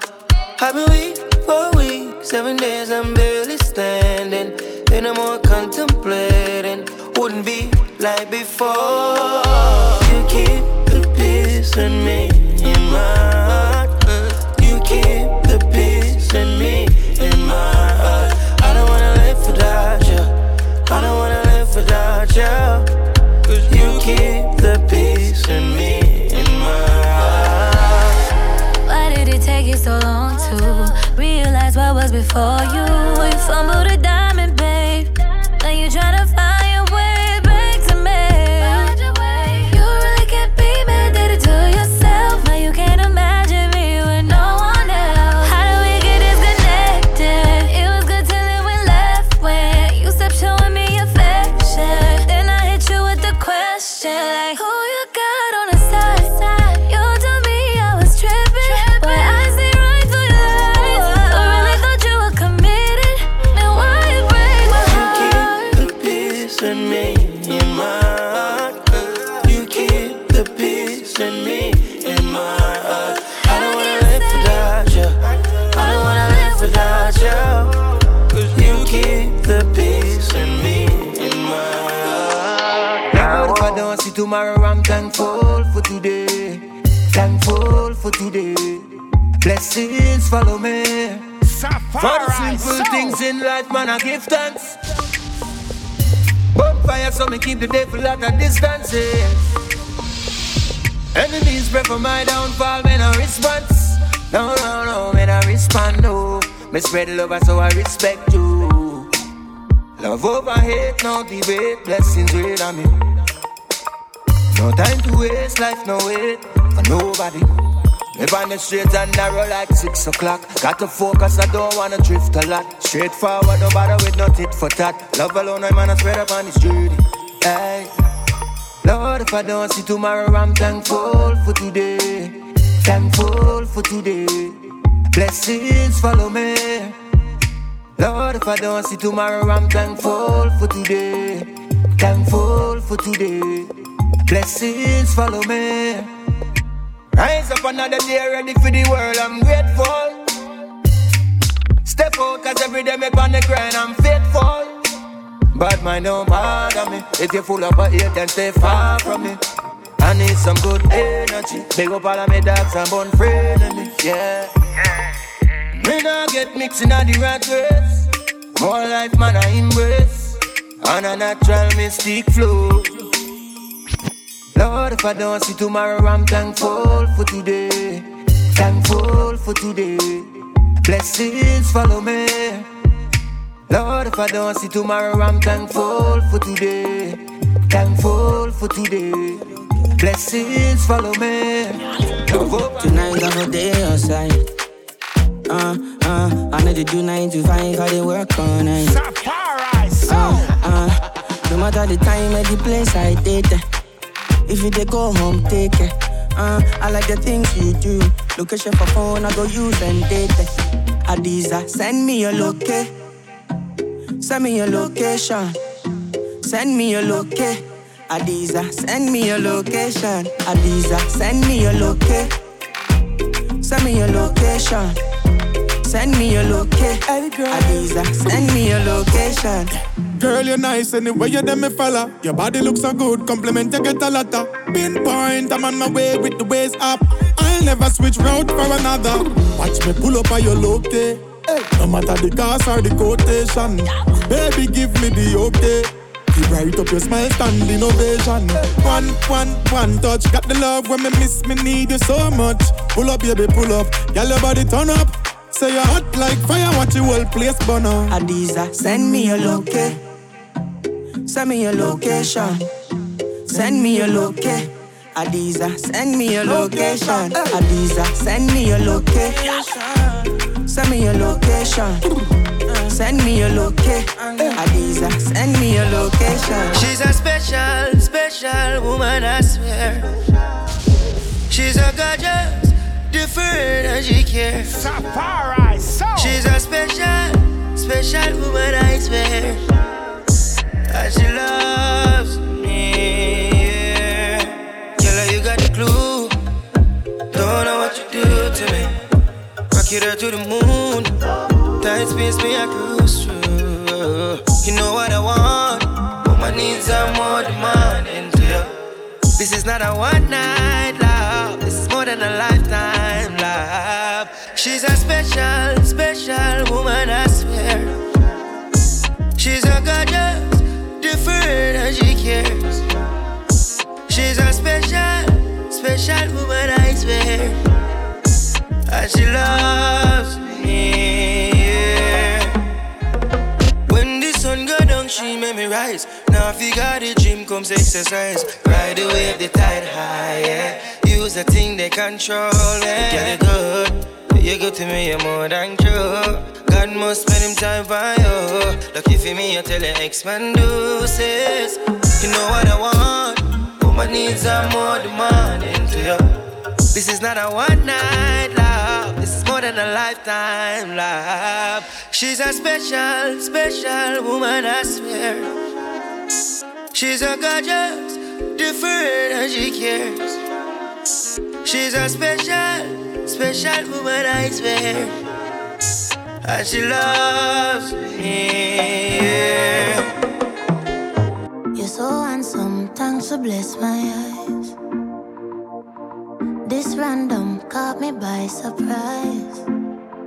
I've been weak for a week, 7 days, I'm barely standing. Anymore contemplating. Wouldn't be like before. You keep the peace in me, in my heart. You keep the peace in me, in my heart. I don't wanna live without you. I don't wanna live without you. You keep the peace in me, in my heart. Why did it take you so long to realize what was before you? You fumbled a diamond, babe. Now you tryna find your way back to me. You really can't be mad, did it to yourself. Now you can't imagine me with no one else. How do we get disconnected? It was good till it went left where you stopped showing me affection. Then I hit you with the question like, who you got on the side? You told me I was tripping, but I see right through your lies. I really thought you were committed, and why you break my heart? You keep the peace in me, in my heart. You keep the peace in me, in my heart. I don't wanna live without you. I don't wanna live without you. 'Cause you keep the peace in me. See tomorrow, I'm thankful for today. Thankful for today. Blessings follow me. Safari for the simple things in life, man, I give thanks. Bonfire, so me keep the devil at a distance. Yeah. Enemies pray for my downfall, man, a response. No, no, no, man, I respond, no. Me spread love, so I respect you. Love over hate, no debate. Blessings wait on me. No time to waste, life no wait for nobody. Live on the straight and narrow like 6 o'clock. Got to focus, I don't wanna drift a lot. Straightforward, no bother with no tit for tat. Love alone, I'm gonna spread up on this journey. Hey. Lord, if I don't see tomorrow, I'm thankful for today. Thankful for today. Blessings follow me. Lord, if I don't see tomorrow, I'm thankful for today. Thankful for today. Blessings follow me. Rise up another day, ready for the world, I'm grateful. Step out, cause every day make on the grind, I'm faithful. But mind don't bother me. If you're full up of hate, then stay far from me. I need some good energy. Big up all of my dogs, I'm unfriendly. Yeah. Me don't get mixed in the rat race. More life, man, I embrace. On a natural mystic flow. Lord, if I don't see tomorrow, I'm thankful for today. Thankful for today. Blessings follow me. Lord, if I don't see tomorrow, I'm thankful for today. Thankful for today. Blessings follow me. Tonight I'm a day outside. I need to do 9 to 5, cause they work all night. No matter the time or the place I date. If you dey go home, take it. I like the things you do. Location for phone, I go use and date. Adisa, send me your location. Send me your location. Send me your location. Adisa, send me your location. Adisa, send me your location. Send me your location. Send me your location. Adisa, send me your location. Girl, you're nice anyway, you're them me fella. Your body looks so good, compliment you get a lot of. Pinpoint, I'm on my way with the waist up. I'll never switch route for another. Watch me pull up on your location. No matter the cost or the quotation, baby, give me the okay. You bright up your smile, standing ovation. One touch, got the love when me miss, me need you so much. Pull up, baby, pull up, girl, your body turn up. Say you're hot like fire, watch the whole place burn up. Adisa, send me your location. Send me your location. Send me your location. Adisa, send me your location. Adisa, send me your location. Send me your location. Send me your location. Adisa, send me your location. She's a special, special woman, I swear. She's a gorgeous, different and she cares. Safari Sound. She's a special, special woman, I swear. And she loves me, yeah. Girl, you got the clue. Don't know what you do to me. Rock her to the moon. Tight space me I cruise through. You know what I want. But my needs are more demanding. This is not a one night love. This is more than a lifetime love. She's a special, special woman, I swear. She's a gorgeous, different and she cares. She's a special, special woman, I swear. And she loves me, yeah. When the sun go down, she make me rise. Now if you got the gym, comes exercise. Ride the wave, the tide high, yeah. Use the thing they control, yeah. Girl, you're good. You're good to me, you're more than true. God must spend him time for you. Lucky for me, you tell her expanduses. You know what I want. But my needs are more demanding to you. This is not a one-night love. This is more than a lifetime love. She's a special, special woman, I swear. She's a gorgeous, different and she cares. She's a special, special woman, I swear. And she loves me, yeah. You're so handsome, thanks to bless my eyes. This random caught me by surprise.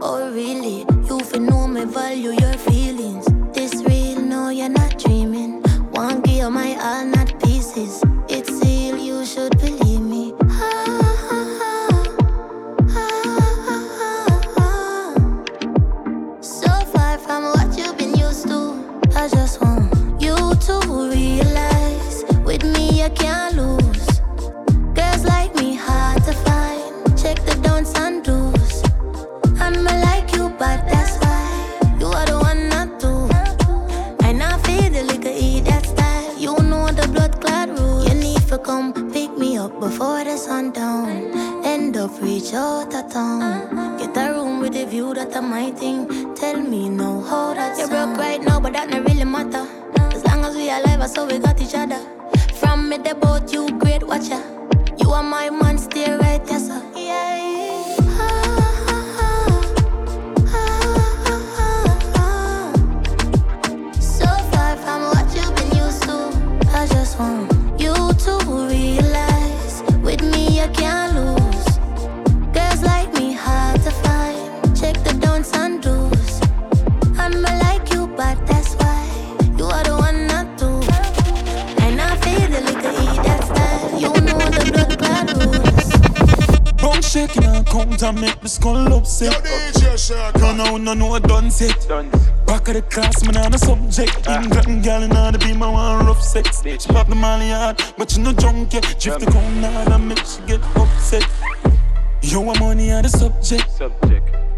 Oh really, you know me value your feelings. This real, no you're not dreaming. Won't give you my all, not pieces. It's real, you should believe me. Ah, ah, ah, ah, ah, before the sun down. End up reach out of town. Get a room with a view that I might think. Tell me no how that sound. You're broke right now, but that don't really matter. As long as we alive, I so we got each other. From me the boat, you great watcher. You are my man, stay right there, sir. Yeah. So far from what you've been used to. I just want you to realize with me you can't lose. Girls like me hard to find. Check the don'ts and do's. I'm a like you, but that's why you are the one not to. And I feel the liquor eat that style. You know the blood bad rules. Don't shake it and come down, make me skull upset. DJ Shurkan. No, I done set. Back of the class, man, I'm a subject. England girl, and I be my one rough sex. Bitch. She pop the molly hard, but you no drunk yet. Drift the cone hard and make she get upset. You want money on the subject.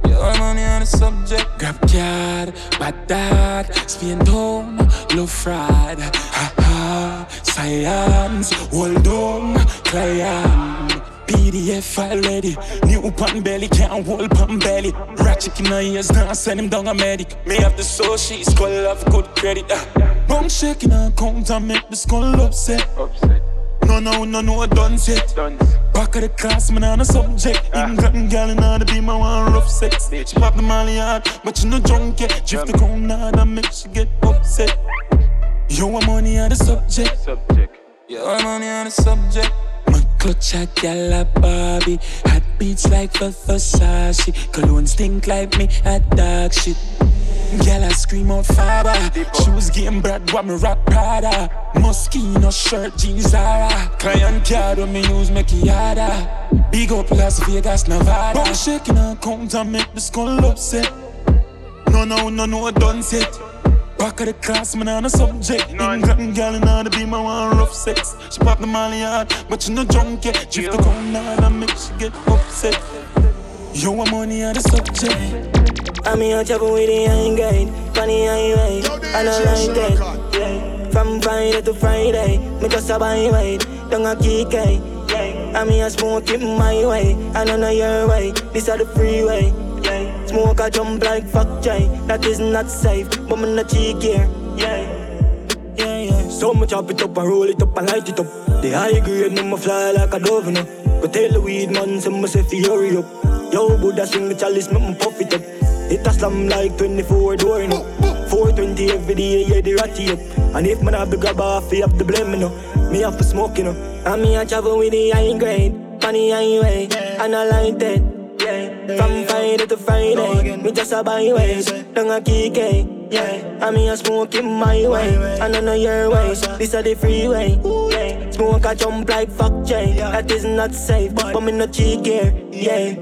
You want money on the subject. Grab card, bad dad, spin down, low fraud. Ha ha, science, hold on, client. PDF already. New pan belly, can't hold pan belly. Ratchet in her ears, now send him down a medic. Me have the soul, she's skull of good credit. Bum shaking her count and make the skull upset. No, I done set. Back of the class, man, I'm a subject. England girl, and I be my one rough sex. She pop the molly hard, but you no drunk yet. Drift the cone hard and make she get upset. You want money on the subject. You want money on the subject. Clutch a gal like Barbie. Hot beats like Versace. Cologne stink like me at dark shit. Gal I scream out father. Shoes getting brad while me rock Prada. Moschino shirt, jeans, Zara. Client card when me use me Kiada. Big up Las Vegas, Nevada. Bum shaking her count and make the skull upset. No, I done set. Back of the class, man, I'm a subject. England girl, and I be my one rough sex. She pop the molly hard, but you no drunk yet. Drift the cone hard and make she get upset. You want money on the subject. I'm in a trouble with the young guy. Funny, I ain't right. I don't like that. Yeah. From Friday to Friday, me just a buy right. Don't a kick it. Yeah. I'm in a smoke it my way. I don't know your way. This is the freeway. Yeah. Smoke a jump like fuck jay. That is not safe, but I'm not gear. Yeah. So much chop it up and roll it up and light it up. The high grade no fly like a dove now. Go tell the weed man some must say hurry up. Yo Buddha swing the chalice make me puff it up. It a slam like 24 door now. 420 every day yeah the ratty up. And if man have the grab off he have the blame now. Me have to smoke you know. And me a travel with the high grade. Funny highway and I like that. From Friday to Friday, me just a buy ways. Don't a kick it, yeah. I mean a smoke in my way, I don't know your ways. This is the freeway, yeah. Smoke a jump like fuck J. That is not safe, but me no cheek here, yeah.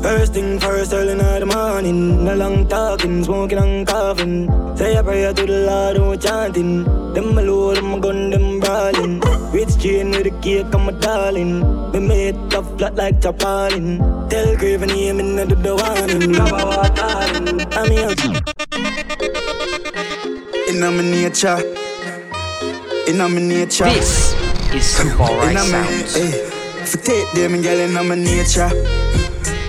First thing first, early in the morning. No long talking, smoking and coughing. Say a prayer to the Lord, who chanting. Them a load, them a gun, them brawling. Rich chain with a cake, I'm a darling. Me made tough flat like Chapalin. Tell Grave and him in the warning. I'm here. In my nature. In my nature. This is Safari Sound. If you take them, girl, in my nature.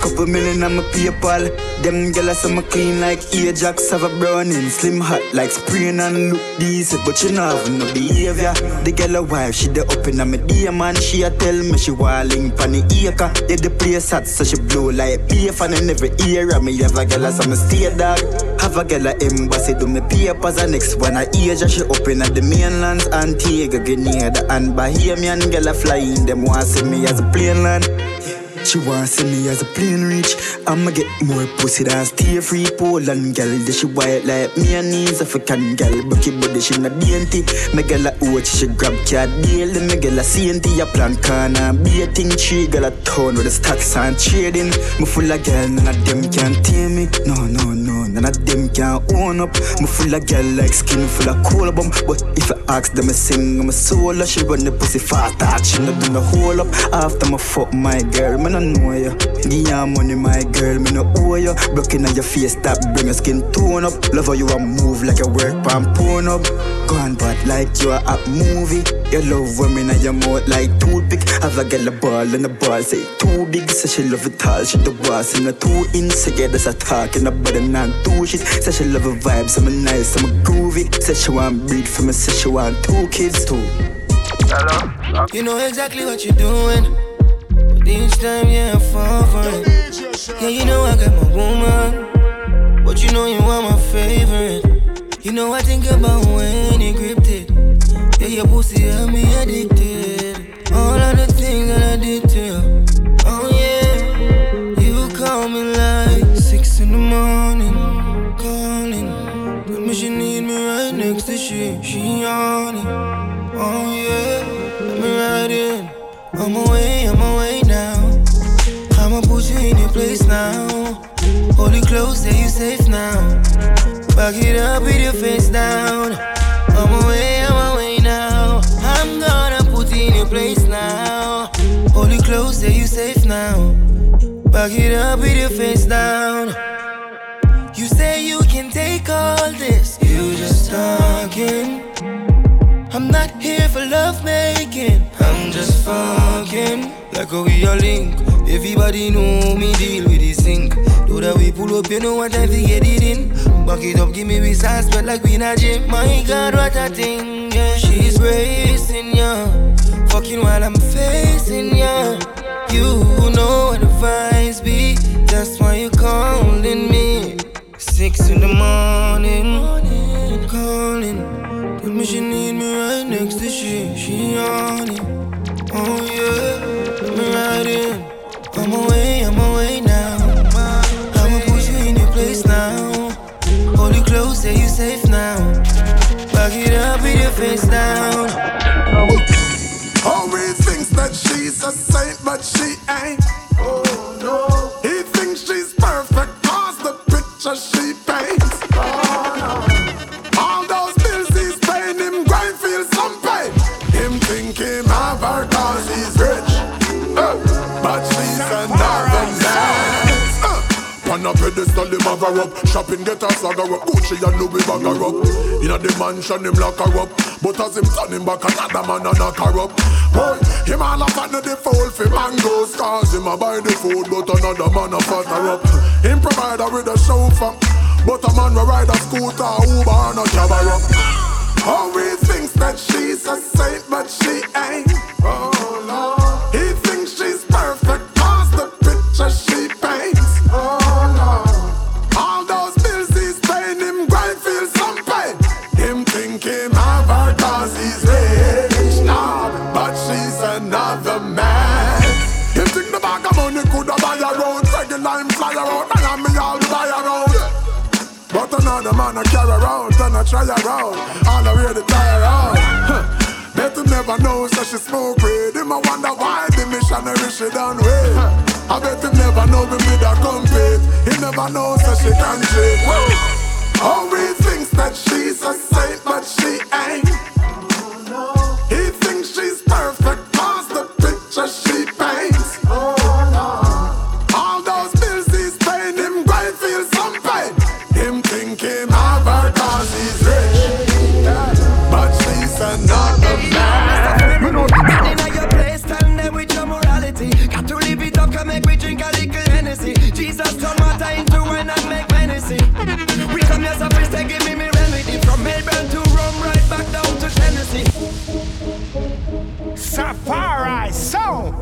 Couple million on my PayPal. Them girls are clean like Ajax. Have a browning, slim hot like spraying and look decent. But you know have no behavior. The girl a wife, she the up in a me DM. And she a tell me she walling pan the acre. Yeah, the place hot so she blow like beef. And in every era me have a girl so me stay dog. Have a girl a embassy do me papers. And next one a Asia she up in at the mainland. Antigua, Grenada and Bahia. Me and girl a flying, them want see me as a plain land. She wanna see me as a plane reach. I'ma get more pussy than stay free. Poland girl, that she white like me and knees. African girl, bucky body, she not dainty. My girl a watch, she grab cat deal. My girl a CNT, a plant corner. Be a thing, she girl a town with the stocks and trading. Me full of girl, none of them can tame me. No, none of them can own up. Me full of girl like skin full of cold bomb. But if I ask them, I sing, I'm a solo. She run the pussy fast, she not do no hold up. After my fuck my girl, me no know you. Give your money, my girl, me no owe you. Blocking on your face, stop, bring your skin tone up. Love how you a move like a work pan porn up. Gone bad like you a app movie. You love women and your mouth like toothpick. Have a girl a ball and a ball say too big. Say she love it all, she the boss and a 2 inch. Say yeah, that's a talking about a not do shit. Say she love a vibe, so me nice, so me groovy. Say she want breed for me, say she want 2 kids too. Hello? You know exactly what you're doing, but each time, yeah, I fall for it. Yeah, you know I got my woman, but you know you are my favorite. You know I think about when you gripped it. Yeah, your pussy had me addicted. All of the things that I did to you, oh yeah. You call me like 6 in the morning, calling. Tell me she need me right next to she on it. Oh yeah, let me ride in. I'm away now. I'ma put you in your place now. Hold you close, say you safe now. Back it up with your face down. I'm away now. I'm gonna put you in your place now. Hold you close, say you safe now. Back it up with your face down. You say you can take all this, you just talking. I'm not here for love making, I'm just fucking. Like how we are linked, everybody know me deal with this sink. Though that we pull up, you know what time to get it in. Back it up, give me with size, but like we in a gym. My God, what a thing, yeah. She's racing ya, fucking while I'm facing ya. You know what the vibes be, that's why you calling me. 6 in the morning, calling. Tell me she need me right next to she on it. Oh yeah, let me ride in. I'm away now. I'ma put you in your place now. Hold you close, say you safe now. Back it up with your face down. Always thinks that she's a saint, but she ain't. Oh no. He thinks she's perfect, cause the picture she paints. Oh no. On a pedestal, him have her up. Shopping, get her swagger up. Gucci and Louis bag her up. Inna the mansion, him lock her up. But as him turn him back, another man a knock her up. Boy, him all up under the fold for mangoes. Cause him a buy the food, but another man a fat her up. Him provide her with a chauffeur, but a man will ride a scooter, Uber and a cab her up. Oh, he thinks that she's a saint, but she ain't. Oh, no. He thinks she's perfect, cause the picture she paints. Oh. Another man I carry around, and I try around, all the way to tire out. Bet him never know, so she smoke weed. Him I wonder why the missionary she done with. I bet him never know me with her compete. He never know, so she can't shake. Oh, he thinks that she's a saint, but she ain't. He thinks she's perfect, cause the picture she paints. All those bills he's paying him, grind feel some pain. Him think him have her cause he's rich, but she's another man. You know in your place, tell them with your morality. Got to live it up, can make we drink a little Hennessy. Jesus turn water into wine and make Hennessy. We come here so please give me my remedy. From Melbourne to Rome, right back down to Tennessee. Safari Sound.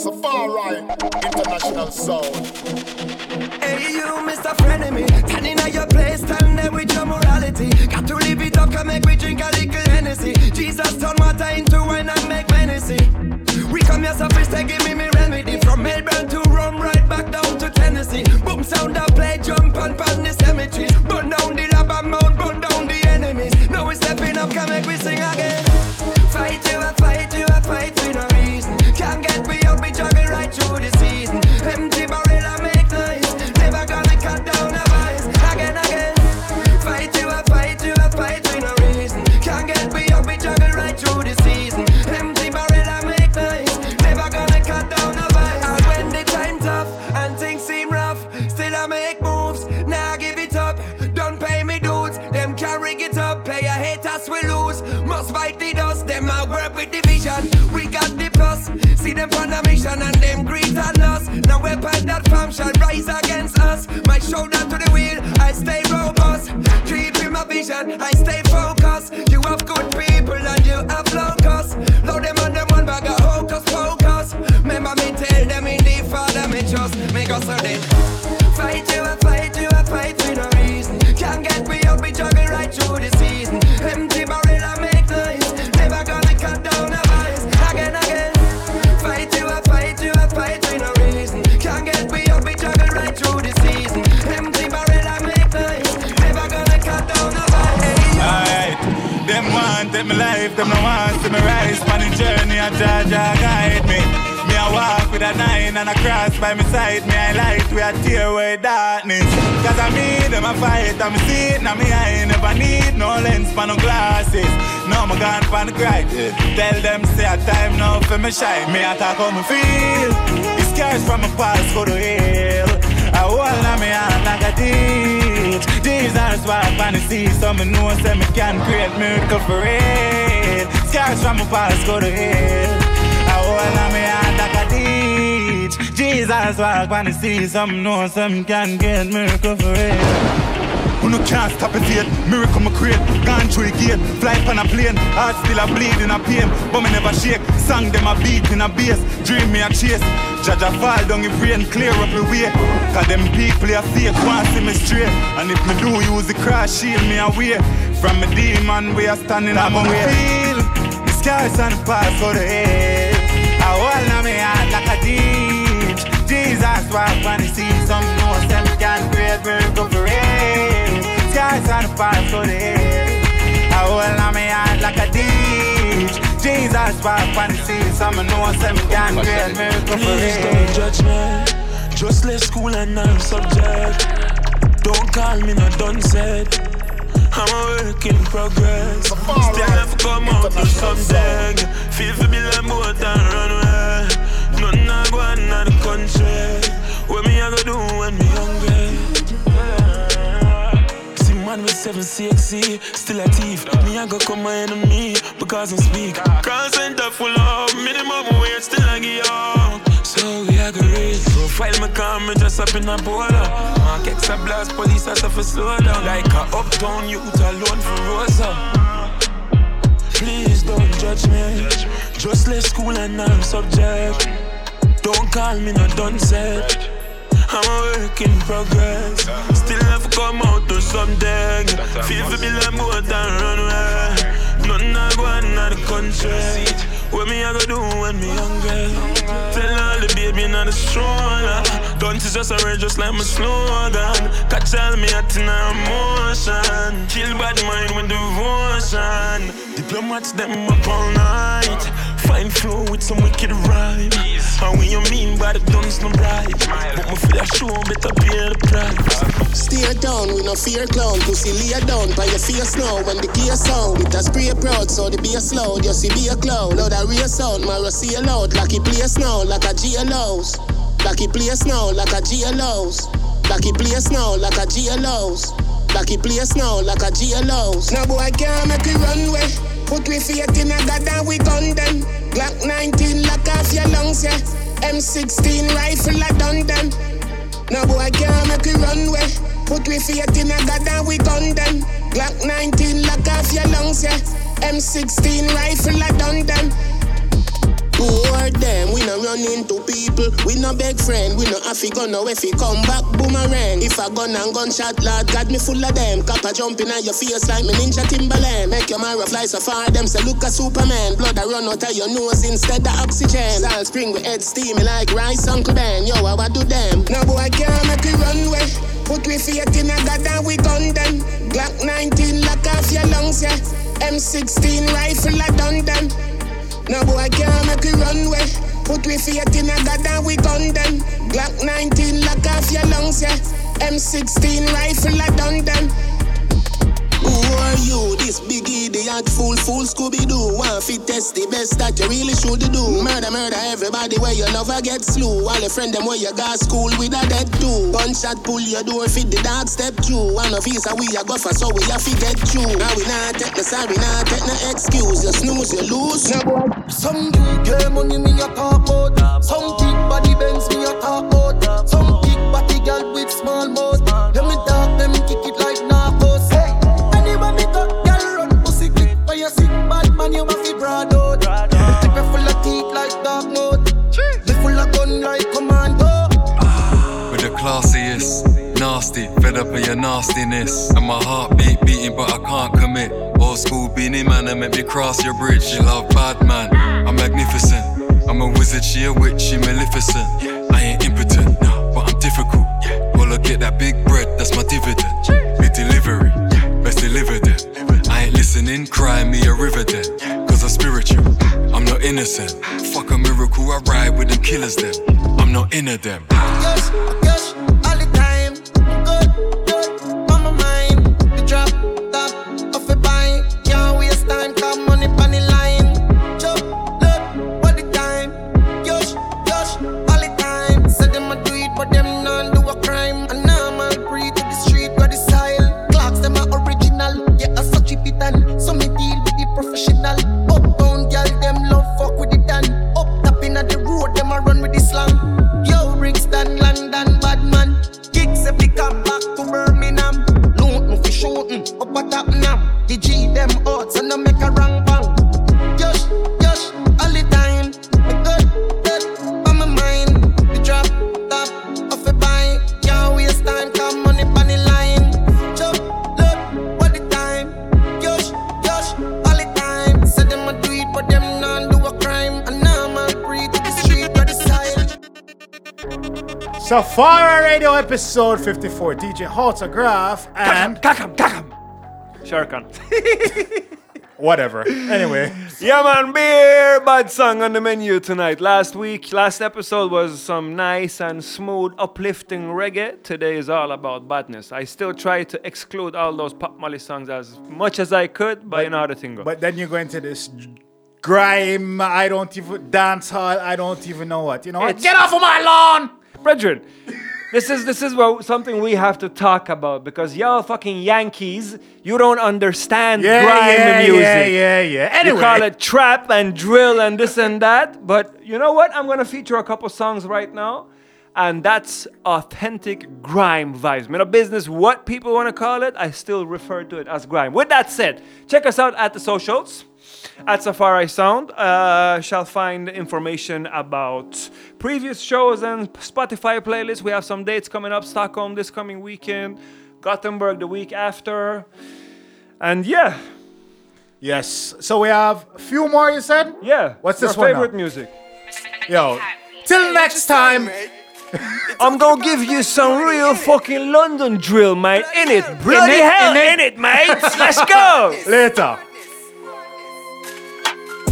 Safari International Sound. Hey you, Mr. Frenemy, standing at your place, standing there with your morality. Got to live it up, can make we drink a little Hennessy. Jesus turn water into wine and make Hennessy. We come here so first they give me my remedy. From Melbourne to Rome, right back down to Tennessee. Boom sound I play, jump and pan the cemetery. Burn down the lab and mount, burn down the enemies. Now we stepping up, can make we sing again. Fight you, I fight you, I fight for no reason. Can't get me out, we juggle right through the season. Empty barrel I make noise. Can't get me up, we juggle right through the season. Empty barrel, I make noise. Never gonna a haters we lose. Must fight the dust, them a work with division. We got the plus, see them on a mission and them greed and lust. Now weapon that farm shall rise against us. My shoulder to the wheel, I stay robust. Keep with my vision, I stay focused. You have good people and you have low cost. Load them on them one bag of hocus pocus. Remember me tell them in the Father me trust. Make us a day. Fight you, I fight you, I fight for no reason. Can't get me up, we juggle right through the season. Empty barrel, I make noise. Never gonna cut down a vice. Again, again. Fight you, I fight you, I fight for no reason. Can't get me up, we juggle right through the season. Empty barrel, I make noise. Never gonna cut down a vice. Hey, alright, them want take my life, them no want see me rise. On the journey, I judge, I guide me. I walk with a nine and a cross by my side. Me I light, we a tear away darkness. Cause I mean them a fight, I'm see it, now me I never need no lens for no glasses. No my gun for the cry. Tell them say a time now for me shine. Me attack on me feel. The scars from my past go to hell. I hold on me hand like a ditch. These are swap and the sea, so me know say me can create miracle for real. Scars from my past go to hell. Jesus walk when he sees some know some can get miracle for it. Who no can't stop it yet, miracle me create. Gone through the gate, fly on a plane. Heart still a bleed in a pain, but me never shake. Sang them a beat in a bass, dream me a chase. Jaja fall down the rain, clear up the way. Cause them people a fake, want see me straight. And if me do use the cross, shield me away from me demon we are standing up on way. Feel the scars and the past for the head. I hold on me heart like a deal. Jesus walk when he sees some know some can create miracle for it. Skies are the fire for the air. I hold on my hand like a ditch. Jesus walk when he sees some know some can create miracle for it. Please don't judge me. Just left school and I'm subject. Don't call me no dunset. I'm a work in progress. Still have come out to something. Feel for me like more than runway. Nothing I go on in the country. What me I go do when me hungry? See man with 7 6 still a thief. Me I go come my enemy because I speak. Call center full of minimum wage still I get up. So we I go raise. Profile me calm me dress up in a bowler. Markets a blast, police a suffer slow down. Like a uptown youth alone for Rosa. Please don't judge me. Just left school and I'm subject. Don't call me no dunset. I'm a work in progress. Still have come out to something. Feel for me like more than runway. Nothing I go on in the country. What me I go do when me hungry? Tell all the baby not a stroller. Don't you just a red just like my slogan. Catch all me acting on emotion. Kill bad mind with devotion. Diplomats them up all night. Fine flow with some wicked rhyme. And when you mean by the guns no bribe. But my fear show better pay the price. Stay down, we no fear clown. Pussy lay down by your face now. When the gear sound, it a spray proud. So the bass loud, you see be a clown. Loud a real sound, my see a loud. Like it plays now, like a GL house. Like it plays now, like a GL house. Like it plays now, like a GL house. Like it plays now, like a GL house. Now boy, I can't make it runway. Put we faith in a God and we gun them. Glock 19, lock off your lungs, yeah. M16 rifle, I done them. Now boy, I can't make it runway. Put we faith in a God and we gun them. Glock 19, lock off your lungs, yeah. M16 rifle, I done them. Poor them, we no run into people. We no beg friend, we no affy gun. Now if he come back, boomerang. If a gun and gunshot, lad, got me full of them. Copper jumping at your face like me Ninja Timberland. Make your marrow fly so far, them say look a Superman. Blood a run out of your nose instead of oxygen. Salt spring with head steaming like rice, Uncle Ben. Yo, I do them. Now boy, I can't make it runway. Put we faith in a God and we gun them. Glock 19, lock off your lungs, yeah. M16 rifle, I done them. Now boy, I can't make it runway. Put we faith in a God and we gun them. Glock 19, lock off your lungs, yeah. M16 rifle, I done them. Who are you? This big idiot, fool, Scooby-Doo. Want fit test the best that you really should do. Murder, everybody where your lover gets slew. All your friend them where you got school with a dead too. Gunshot pull your door, fit the dog step through. One of these are we a guffer, so we have to get you. Now we not take no sorry, not take no excuse. You snooze, you lose. Some big game money me a talk about. Some big body bends me a talk about. Some big body girl with small mouth. Let me talk, let me kick it like narcos. Hey, anywhere me go, girl run pussy quick. For your sick bad man, you must be Prada. Take me full of teeth like dark mode. Me full of gun like commando. With the classiest, nasty, fed up of your nastiness. And my heart beating, but I can't commit. Old school beanie man, and make me cross your bridge. She love bad man, I'm magnificent. I'm a wizard, she a witch, she maleficent. I ain't impotent, but I'm difficult. Well, I get that big bread, that's my dividend. Big delivery, best delivered it. I ain't listening, cry me a river dead. Cause I'm spiritual, I'm not innocent. Fuck a miracle, I ride with them killers them. I'm not into them. Yes, all the time. Good, on my mind. The drop, top, off a bind. Can't waste time, cause money pan the line. Chop, load, all the time. Yosh, all the time. Said them a do it, but them none do a crime. And now I'm all free to the street, got the style. Clocks, them are original. Yeah, I so cheap it and so me deal with the professional. Uptown, girl, them love fuck with it and up tapping at the road, them a run with the slang. Than London, bad man. Gigs a pick up back to Birmingham. Loot no for shooting, up at up now. The G them odds and I make a wrong bang. Yosh, all the time. The good, dead, on my mind. The drop, top, off a bind. Can't waste time, come money pan the line. Chop, load, all the time. Yosh, all the time. Said them a do it, but them none do a crime. And now I'm all free to the street, got the side. Safari Radio episode 54. DJ Holtograph and Kakam. Shurkan. Whatever. Anyway. Yeah, man, beer, bad song on the menu tonight. Last episode was some nice and smooth, uplifting reggae. Today is all about badness. I still try to exclude all those Pop Molly songs as much as I could, but you know how the thing goes. But then you go into this grime, I don't even dance hall, I don't even know what. You know what? Get off of my lawn! Brethren, this is what, something we have to talk about because y'all fucking Yankees, you don't understand grime music. Yeah. Anyway. You call it trap and drill and this and that, but you know what? I'm going to feature a couple songs right now, and that's authentic grime vibes. Man of business, what people want to call it, I still refer to it as grime. With that said, check us out at the socials. At Safari Sound, shall find information about previous shows and Spotify playlists. We have some dates coming up. Stockholm this coming weekend, Gothenburg the week after, and yeah. Yes. So we have a few more, you said? Yeah. What's this one? Your favorite music. Yo. Till next time. I'm gonna give you some real fucking London drill, mate. In it, bloody hell, in it, mate. Let's go. Later.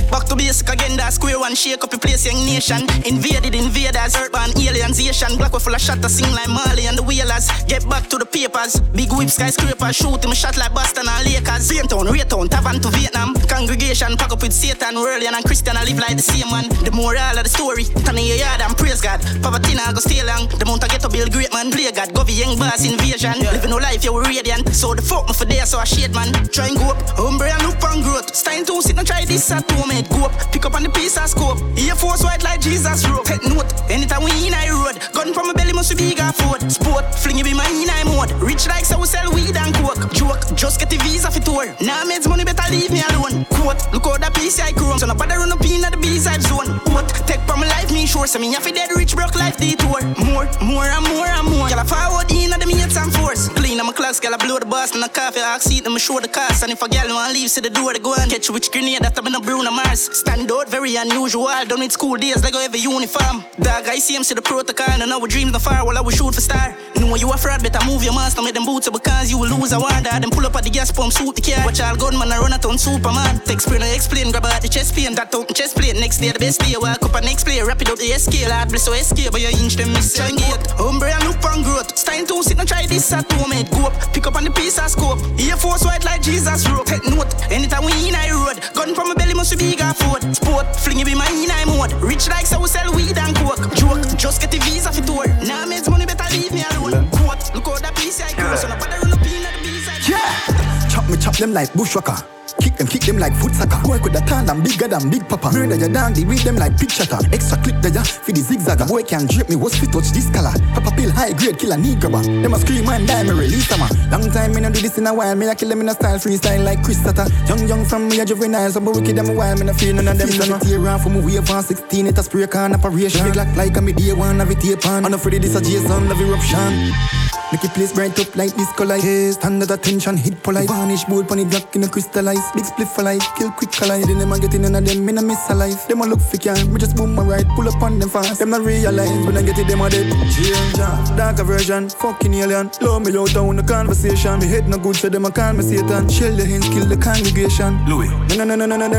Back to basic again, that square one, shake up your place, young nation. Invaded invaders, urban alienization. Black were full of shatter, sing like Marley and the Whalers. Get back to the papers, big whip skyscrapers. Shoot him shot like Boston and Lakers. Zaintown, Raytown, Tavan to Vietnam. Congregation, pack up with Satan, Whirlian and Christian. I live like the same man, the moral of the story. Turn in your yard and praise God. Poverty now go stay long, the mount I get to build great man. Play God, go be young boss invasion. Living no life, you were radiant. So the fuck me for there, so I shade man. Try and go up, hombre and look on growth. Stein to sit and try this at home. Go up, pick up on the piece of scope. Air Force white like Jesus rope. Take note, anytime we in I road. Gun from my belly must be big and food. Sport, fling it be my in I mode. Rich like so we sell weed and coke. Joke, just get the visa for tour. Now meds money better leave me alone. Quote, look out that piece I chrome. So no bother run up in at the B-side zone. Quote, take from my life me sure. So me have a dead rich broke life detour. More and more. Y'all forward in at the mates and force. Clean on my clocks, y'all blow the bus. And the coffee, I see them show the cost. And if a gal want leave, see the door to go and catch which grenade after been a brew. Stand out, very unusual. Don't need school days, they go every uniform. Dog, I see him see the protocol. And our dreams no far, while I will shoot for star. Know you a fraud, better move your master. Make them boots up because you will lose a wonder. Them pull up at the gas pump, suit the car. Watch all gunman, I run out on Superman. Take spray, no explain, grab out the chest pain. That out the chest plate, next day the best day. Walk up and next play, wrap it up the SK. Lad, bless your SK, but your inch them miss. Hombre, I look on growth. Stein to sit and try this at home. cope. Pick up on the piece of scope. Air Force white like Jesus rope. Take note, anytime we in I road. Gun from my belly must be big and foot. Sport, fling it be my in I mode. Rich like so we sell weed and coke. Joke, just get the visa for tour. Now nah, makes money better leave me alone. Quote, look how that piece I go. So now better run up in at the piece I go. Yeah! Chop them like bushwhacker. Kick them like foot sucker. Work with the tan and bigger than Big Papa. Murder your down, they read them like picture tar. Extra clip there for the zigzagger. Boy can drape me, what's fit touch this color? Papa pill high grade, kill a nigga. Them a scream and die, me release them. Long time me no do this in a while, me a kill them in a style freestyle like Chris Sutter. Young from me a juvenile, some wicked them a while, me no feel none of them. Feel tear around from a wave on 16, it a spray can operation. Big like a me day one, have it tape on. I'm afraid this a Jason, love eruption. Make it place bright up like disco light. Standard attention, hit polite. Varnish bold pony black in a crystallize. Big split for life, kill quick collide. Then them a get in and them in a miss a life. Them a look fake, yeah. Me just boom my right, pull up on them fast. Them not realize when I get it, them a dead. Change, darker version, fucking alien. Low me low down the conversation. Me head no good, so them a call me Satan. Shell the hands, kill the congregation. Louis. No, them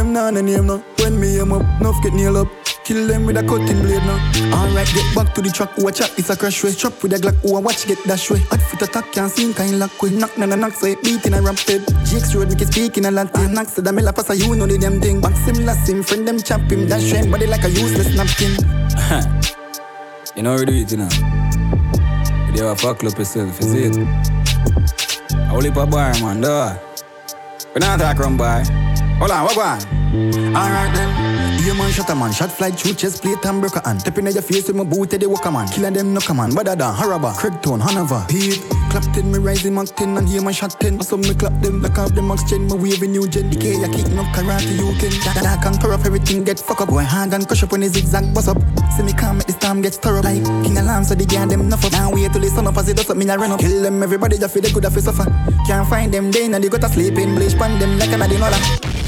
nah no name no. When me aim up, nuff get nail up. Kill them with a cutting blade now. Alright, get back to the track. Who a chat, it's a crash way. Chop with a Glock, who a watch, get dash way. Outfit attack, can't sing, can't lock way. Knock, knock, so it beat in a rampage. Jake's road, make it speak in a lantern. Knock, so the mela pass a you know the damn thing. Back him, last him, friend them chop him. Dash him, body like a useless napkin. You know how we do it, you know? You never fuck up yourself, is it? I will leave a bar, man, duh. We don't talk around bar. Hold on, what go on? Alright then. Yeah man, shot a man, shot fly through chest plate and broke a hand. Tapping at your face with my boot at the walker man. Killing them no come on, badder than Haraba, Krypton, Hanover. Peep, clapped in me rising Mach 10 and here my shot 10. Also me clap them, lock off the Mach 10, my waving new gen. Decay, I kick no karate, you can. That I can cover up everything, get fuck up. Boy hard and crush up when the zigzag bust up. See me calm, make this time get stirred up. Like King Alarm, so they get them nuff up. Now wait till they sun up as it does up, me I run up. Kill them, everybody just feel they could have suffer. Can't find them then and they got a sleeping bleach pan them like another.